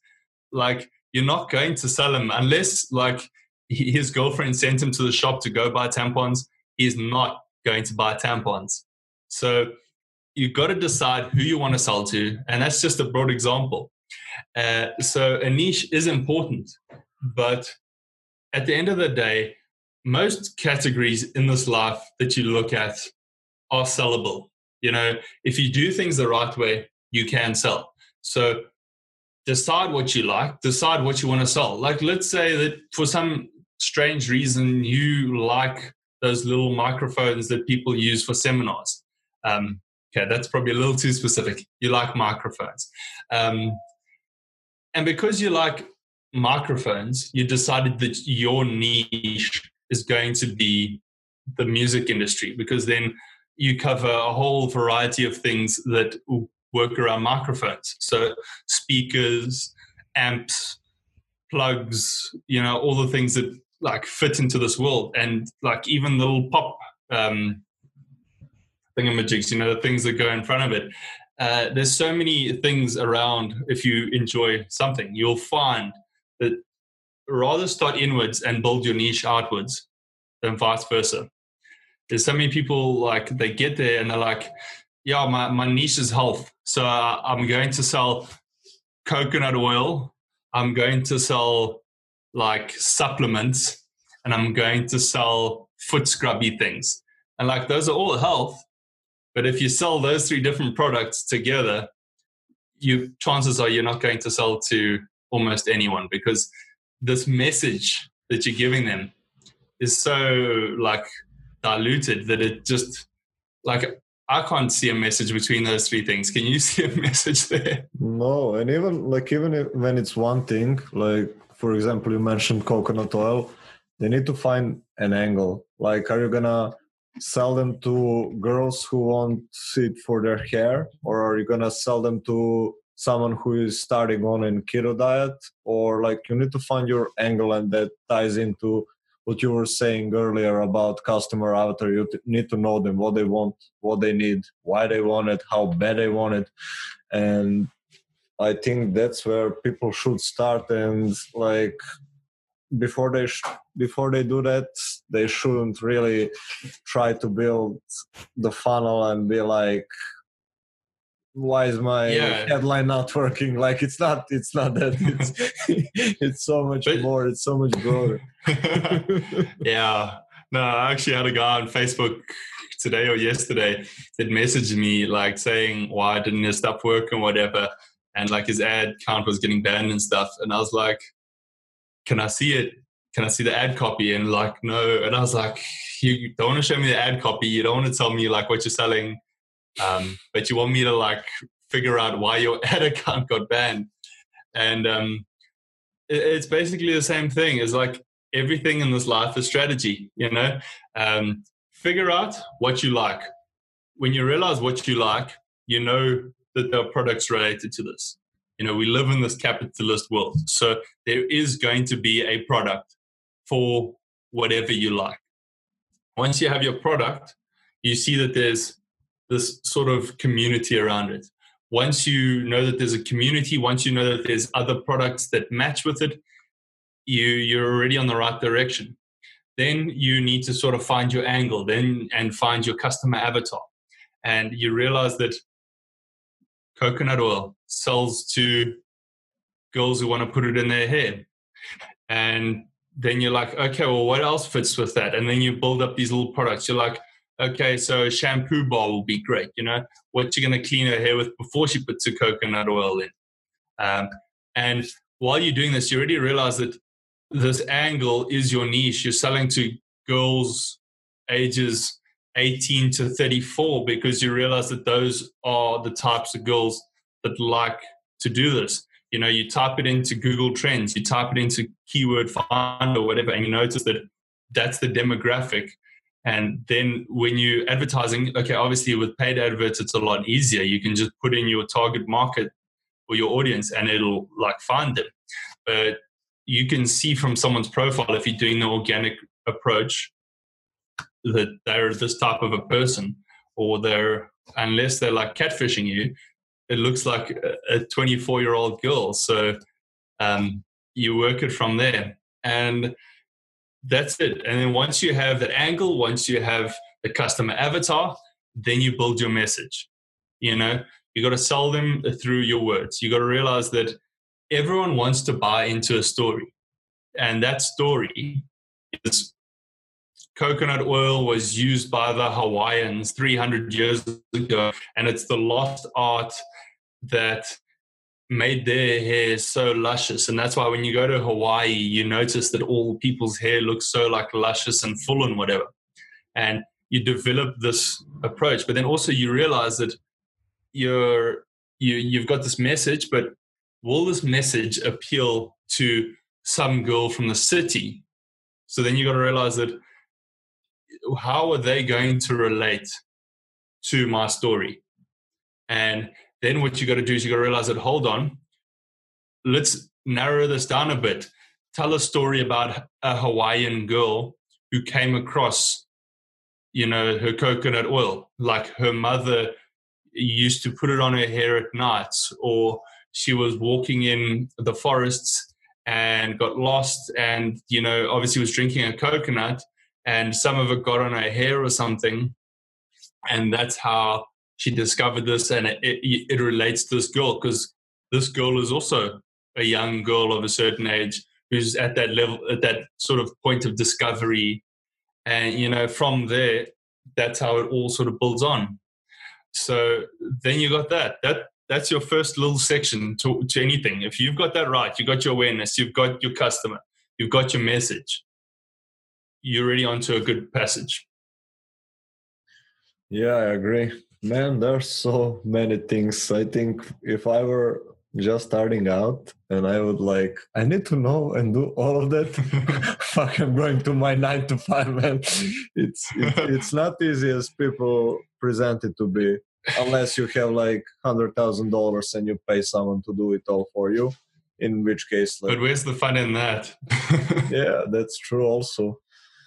Like, you're not going to sell him unless like his girlfriend sent him to the shop to go buy tampons. He's not going to buy tampons. So you've got to decide who you want to sell to. And that's just a broad example. So a niche is important, but at the end of the day, most categories in this life that you look at are sellable. You know, if you do things the right way, you can sell. So decide what you like, decide what you want to sell. Like, let's say that for some strange reason, you like those little microphones that people use for seminars. Okay, that's probably a little too specific. You like microphones. And because you like microphones, you decided that your niche is going to be the music industry, because then you cover a whole variety of things that work around microphones. So speakers, amps, plugs, you know, all the things that like fit into this world. And like even little pop thingamajigs, you know, the things that go in front of it. There's so many things around. If you enjoy something, you'll find that rather start inwards and build your niche outwards than vice versa. There's so many people like they get there and they're like, yeah, my niche is health. So I'm going to sell coconut oil. I'm going to sell like supplements and I'm going to sell foot scrubby things. And like those are all health. But if you sell those three different products together, chances are you're not going to sell to almost anyone, because this message that you're giving them is so like diluted that it just like I can't see a message between those three things. Can you see a message there? No, and even when it's one thing, like for example, you mentioned coconut oil, they need to find an angle. Like, are you gonna sell them to girls who want it for their hair, or are you gonna sell them to someone who is starting on a keto diet? Or like you need to find your angle, and that ties into what you were saying earlier about customer avatar. You need to know them, what they want, what they need, why they want it, how bad they want it. And I think that's where people should start. And like before they do that, they shouldn't really try to build the funnel and be like, why is my headline not working? Like it's not that. It's so much more. It's so much broader. Yeah. No, I actually had a guy on Facebook today or yesterday that messaged me like saying why didn't his stuff work and whatever, and like his ad count was getting banned and stuff. And I was like, can I see it? Can I see the ad copy? And like, no. And I was like, you don't want to show me the ad copy. You don't want to tell me like what you're selling. But you want me to like figure out why your ad account got banned. And it's basically the same thing. It's like everything in this life is strategy, you know. Figure out what you like. When you realize what you like, you know that there are products related to this. You know, we live in this capitalist world. So there is going to be a product for whatever you like. Once you have your product, you see that there's this sort of community around it. Once you know that there's a community, once you know that there's other products that match with it, you're already on the right direction. Then you need to sort of find your angle and find your customer avatar. And you realize that coconut oil sells to girls who want to put it in their hair. And then you're like, okay, well, what else fits with that? And then you build up these little products. You're like, okay, so a shampoo bar will be great. You know, what you're going to clean her hair with before she puts the coconut oil in. And while you're doing this, you already realize that this angle is your niche. You're selling to girls ages 18 to 34 because you realize that those are the types of girls that like to do this. You know, you type it into Google Trends, you type it into keyword find or whatever, and you notice that that's the demographic. And then when you're advertising, okay, obviously with paid adverts, it's a lot easier. You can just put in your target market or your audience and it'll like find them. But you can see from someone's profile, if you're doing the organic approach, that they're this type of a person, or they're, unless they're like catfishing you, it looks like a 24-year-old girl. So you work it from there, and that's it. And then once you have that angle, once you have the customer avatar, then you build your message. You know, you got to sell them through your words. You got to realize that everyone wants to buy into a story, and that story is coconut oil was used by the Hawaiians 300 years ago, and it's the lost art that made their hair so luscious. And that's why when you go to Hawaii, you notice that all people's hair looks so like luscious and full and whatever. And you develop this approach, but then also you realize that you've got this message, but will this message appeal to some girl from the city? So then you got to realize that how are they going to relate to my story? And then what you got to do is you got to realize that, hold on, let's narrow this down a bit. Tell a story about a Hawaiian girl who came across, you know, her coconut oil, like her mother used to put it on her hair at night, or she was walking in the forests and got lost and, you know, obviously was drinking a coconut and some of it got on her hair or something. And that's how she discovered this, and it relates to this girl because this girl is also a young girl of a certain age who's at that level, at that sort of point of discovery. And, you know, from there, that's how it all sort of builds on. So then you got That's your first little section to anything. If you've got that right, you've got your awareness, you've got your customer, you've got your message, you're already onto a good passage. Yeah, I agree. Man, there's so many things. I think if I were just starting out and I would like, I need to know and do all of that. Fuck, I'm going to my 9-to-5, man. It's not easy as people present it to be. Unless you have like $100,000 and you pay someone to do it all for you, in which case... Like, but where's the fun in that? Yeah, that's true also.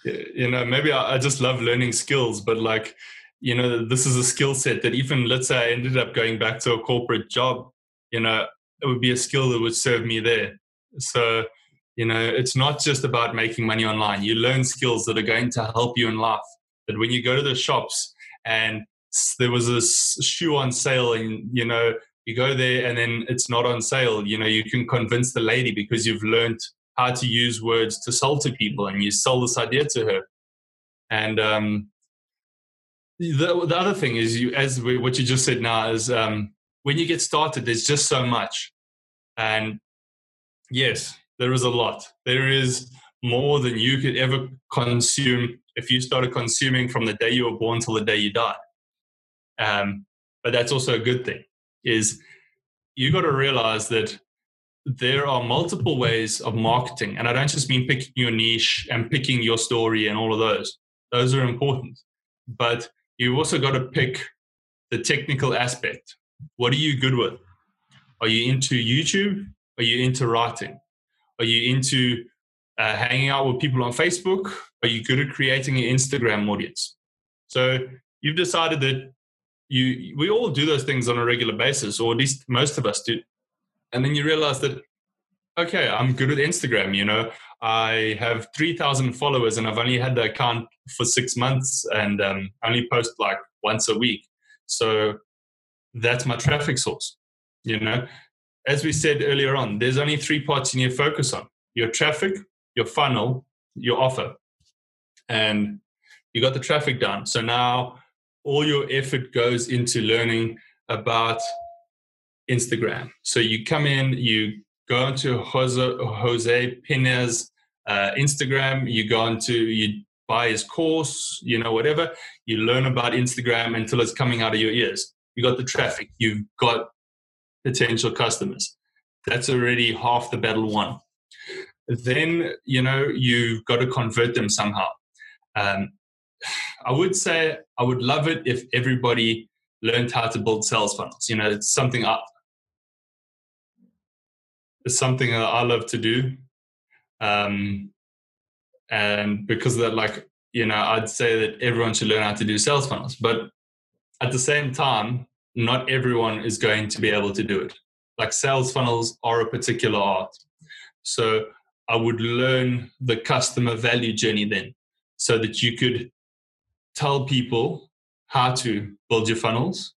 You know, maybe I just love learning skills, but like, you know, this is a skill set that even, let's say I ended up going back to a corporate job, you know, it would be a skill that would serve me there. So, you know, it's not just about making money online. You learn skills that are going to help you in life. That when you go to the shops and there was a shoe on sale and, you know, you go there and then it's not on sale. You know, you can convince the lady because you've learned how to use words to sell to people and you sell this idea to her. And the other thing is, what you just said now is when you get started, there's just so much. And yes, there is a lot. There is more than you could ever consume if you started consuming from the day you were born till the day you die. But that's also a good thing, is you got to realize that there are multiple ways of marketing. And I don't just mean picking your niche and picking your story and all of those. Those are important. But you also got to pick the technical aspect. What are you good with? Are you into YouTube? Are you into writing? Are you into hanging out with people on Facebook? Are you good at creating an Instagram audience? So you've decided that we all do those things on a regular basis, or at least most of us do. And then you realize that okay, I'm good with Instagram, you know. I have 3,000 followers and I've only had the account for 6 months and only post like once a week. So that's my traffic source, you know. As we said earlier on, there's only three parts you need to focus on. Your traffic, your funnel, your offer. And you got the traffic down. So now all your effort goes into learning about Instagram. So you come in, you go onto Jose Pina's Instagram, you go onto, you buy his course, you know, whatever. You learn about Instagram until it's coming out of your ears. You got the traffic. You've got potential customers. That's already half the battle won. Then, you know, you've got to convert them somehow. I would say I would love it if everybody learned how to build sales funnels. You know, it's something that I love to do. And because of that, like, you know, I'd say that everyone should learn how to do sales funnels. But at the same time, not everyone is going to be able to do it. Like, sales funnels are a particular art. So I would learn the customer value journey then, so that you could tell people how to build your funnels,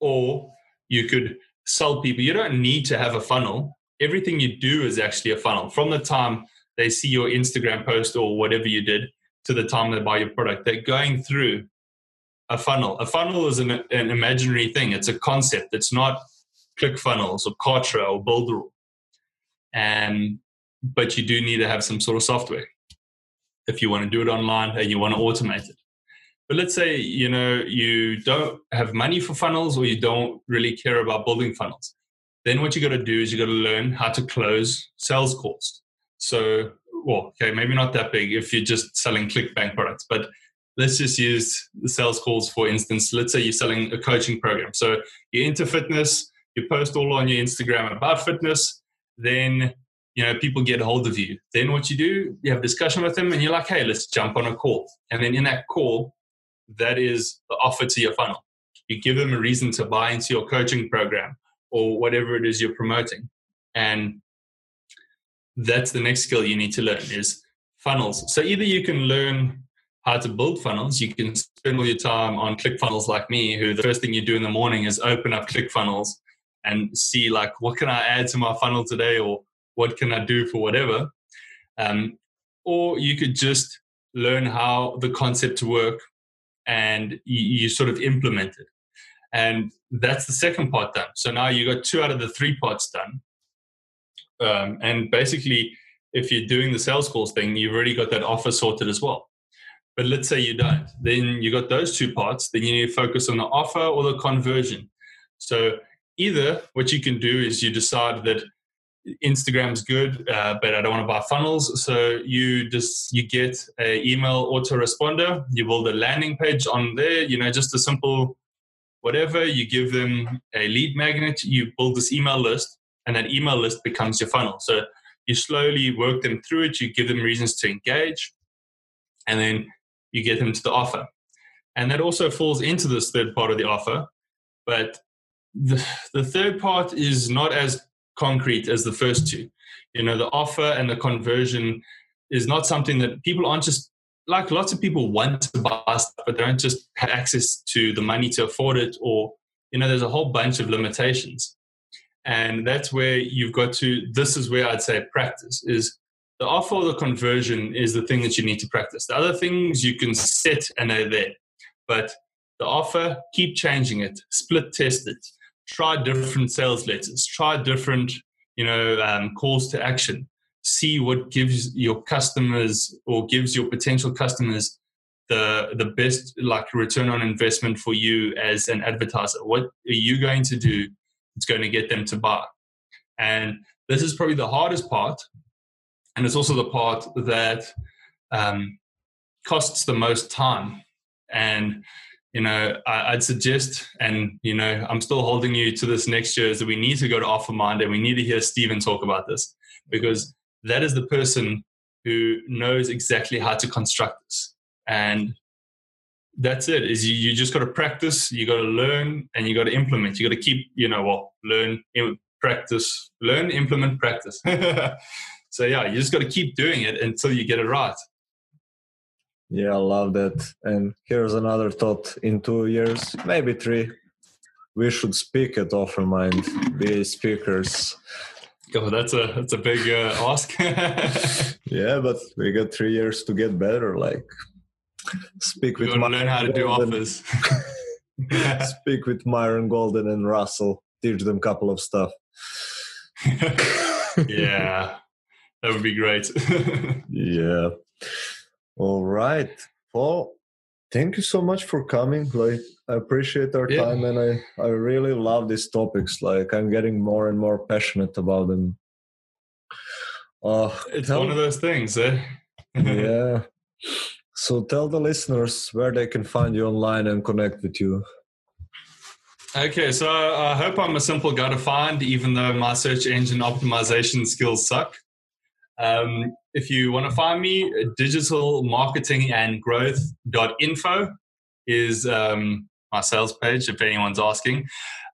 or you could sell people. You don't need to have a funnel. Everything you do is actually a funnel. From the time they see your Instagram post or whatever you did to the time they buy your product, they're going through a funnel. A funnel is an imaginary thing. It's a concept. It's not ClickFunnels or Cartra or Builderall. But you do need to have some sort of software if you want to do it online and you want to automate it. But let's say, you know, you don't have money for funnels or you don't really care about building funnels. Then what you got to do is you got to learn how to close sales calls. So, well, okay, maybe not that big if you're just selling ClickBank products, but let's just use the sales calls for instance. Let's say you're selling a coaching program. So you're into fitness, you post all on your Instagram about fitness, then, you know, people get a hold of you. Then what you do, you have a discussion with them and you're like, hey, let's jump on a call. And then in that call, that is the offer to your funnel. You give them a reason to buy into your coaching program or whatever it is you're promoting. And that's the next skill you need to learn, is funnels. So either you can learn how to build funnels. You can spend all your time on ClickFunnels like me, who the first thing you do in the morning is open up ClickFunnels and see, like, what can I add to my funnel today, or what can I do for whatever? Or you could just learn how the concepts work and you sort of implement it. And that's the second part done. So now you got two out of the three parts done. And basically, if you're doing the sales calls thing, you've already got that offer sorted as well. But let's say you don't. Then you got those two parts. Then you need to focus on the offer or the conversion. So either what you can do is you decide that Instagram's good, but I don't want to buy funnels. So you get an email autoresponder. You build a landing page on there, you know, just a simple whatever. You give them a lead magnet. You build this email list, and that email list becomes your funnel. So you slowly work them through it. You give them reasons to engage, and then you get them to the offer. And that also falls into this third part of the offer. But the third part is not as concrete as the first two. You know, the offer and the conversion is not something that people aren't just, like, lots of people want to buy stuff, but they don't just have access to the money to afford it, or, you know, there's a whole bunch of limitations. And that's where you've got to, this is where I'd say practice is. The offer or the conversion is the thing that you need to practice. The other things you can set and they're there, but the offer, keep changing it, split test it. Try different sales letters, try different, you know, calls to action. See what gives your customers or gives your potential customers the best, like, return on investment for you as an advertiser. What are you going to do that's going to get them to buy? And this is probably the hardest part. And it's also the part that costs the most time. And you know, I'd suggest, and, you know, I'm still holding you to this next year, is that we need to go to OfferMind and we need to hear Stephen talk about this, because that is the person who knows exactly how to construct this. And that's it, is you just got to practice, you got to learn, and you got to implement. You got to keep, you know, well, learn, practice, learn, implement, practice. So yeah, you just got to keep doing it until you get it right. Yeah, I love that. And here's another thought. In 2 years, maybe 3, we should speak at OfferMind, be speakers. God, that's a big ask. Yeah, but we got 3 years to get better. Like, speak with Myron. Learn how to do offers. Speak with Myron Golden and Russell. Teach them a couple of stuff. Yeah, that would be great. Yeah. All right, Paul, thank you so much for coming. Like, I appreciate our time, and I really love these topics. Like, I'm getting more and more passionate about them. It's one of those things, eh? Yeah. So tell the listeners where they can find you online and connect with you. Okay, so I hope I'm a simple guy to find, even though my search engine optimization skills suck. If you want to find me, digitalmarketingandgrowth.info is my sales page, if anyone's asking.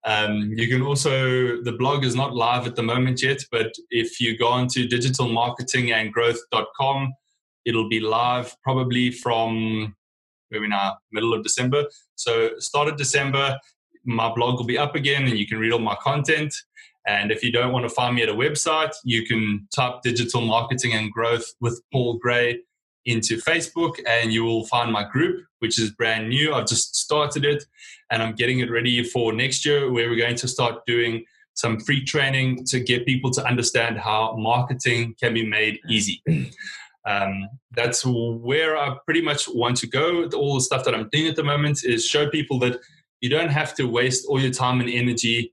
You can also, the blog is not live at the moment yet, but if you go onto digitalmarketingandgrowth.com, it'll be live probably from, maybe now, middle of December. So start of December, my blog will be up again and you can read all my content. And if you don't want to find me at a website, you can type Digital Marketing and Growth with Paul Gray into Facebook and you will find my group, which is brand new. I've just started it and I'm getting it ready for next year, where we're going to start doing some free training to get people to understand how marketing can be made easy. That's where I pretty much want to go. All the stuff that I'm doing at the moment is show people that you don't have to waste all your time and energy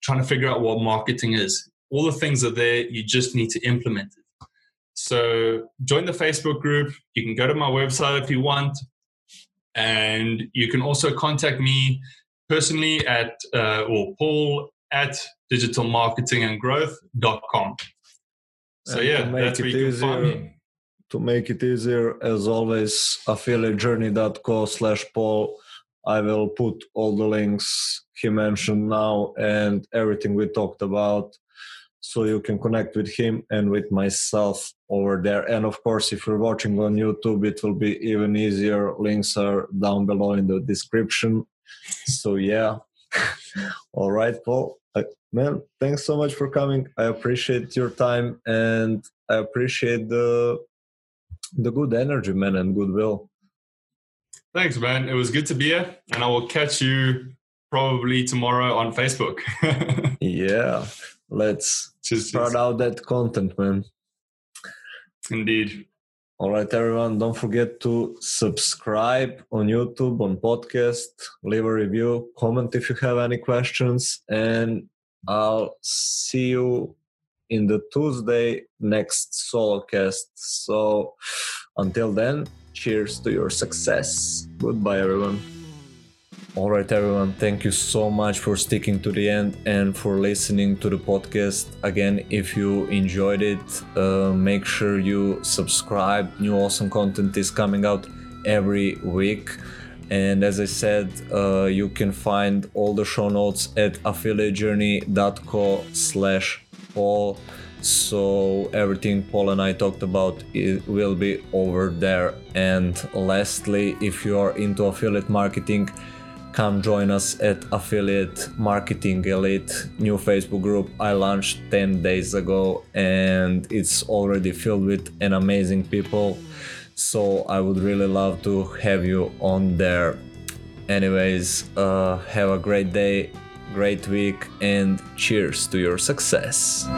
trying to figure out what marketing is. All the things are there. You just need to implement it. So join the Facebook group. You can go to my website if you want. And you can also contact me personally at or Paul at digitalmarketingandgrowth.com. So yeah, that's where you can find me. To make it easier, as always, affiliatejourney.co/Paul. I will put all the links he mentioned now and everything we talked about, so you can connect with him and with myself over there. And of course, if you're watching on YouTube, it will be even easier. Links are down below in the description. So yeah. All right, Paul. Man, thanks so much for coming. I appreciate your time and I appreciate the good energy, man, and goodwill. Thanks, man. It was good to be here, and I will catch you probably tomorrow on Facebook. Yeah, let's just start out that content, man. Indeed. All right, everyone. Don't forget to subscribe on YouTube, on podcast, leave a review, comment if you have any questions, and I'll see you in the Tuesday next solo cast. So until then, cheers to your success. Goodbye, everyone. All right, everyone. Thank you so much for sticking to the end and for listening to the podcast. Again, if you enjoyed it, make sure you subscribe. New awesome content is coming out every week. And as I said, you can find all the show notes at affiliatejourney.co/Paul. So everything Paul and I talked about, it will be over there. And lastly, if you are into affiliate marketing, come join us at Affiliate Marketing Elite, new Facebook group I launched 10 days ago, and it's already filled with an amazing people. So I would really love to have you on there. Anyways, have a great day, great week, and cheers to your success.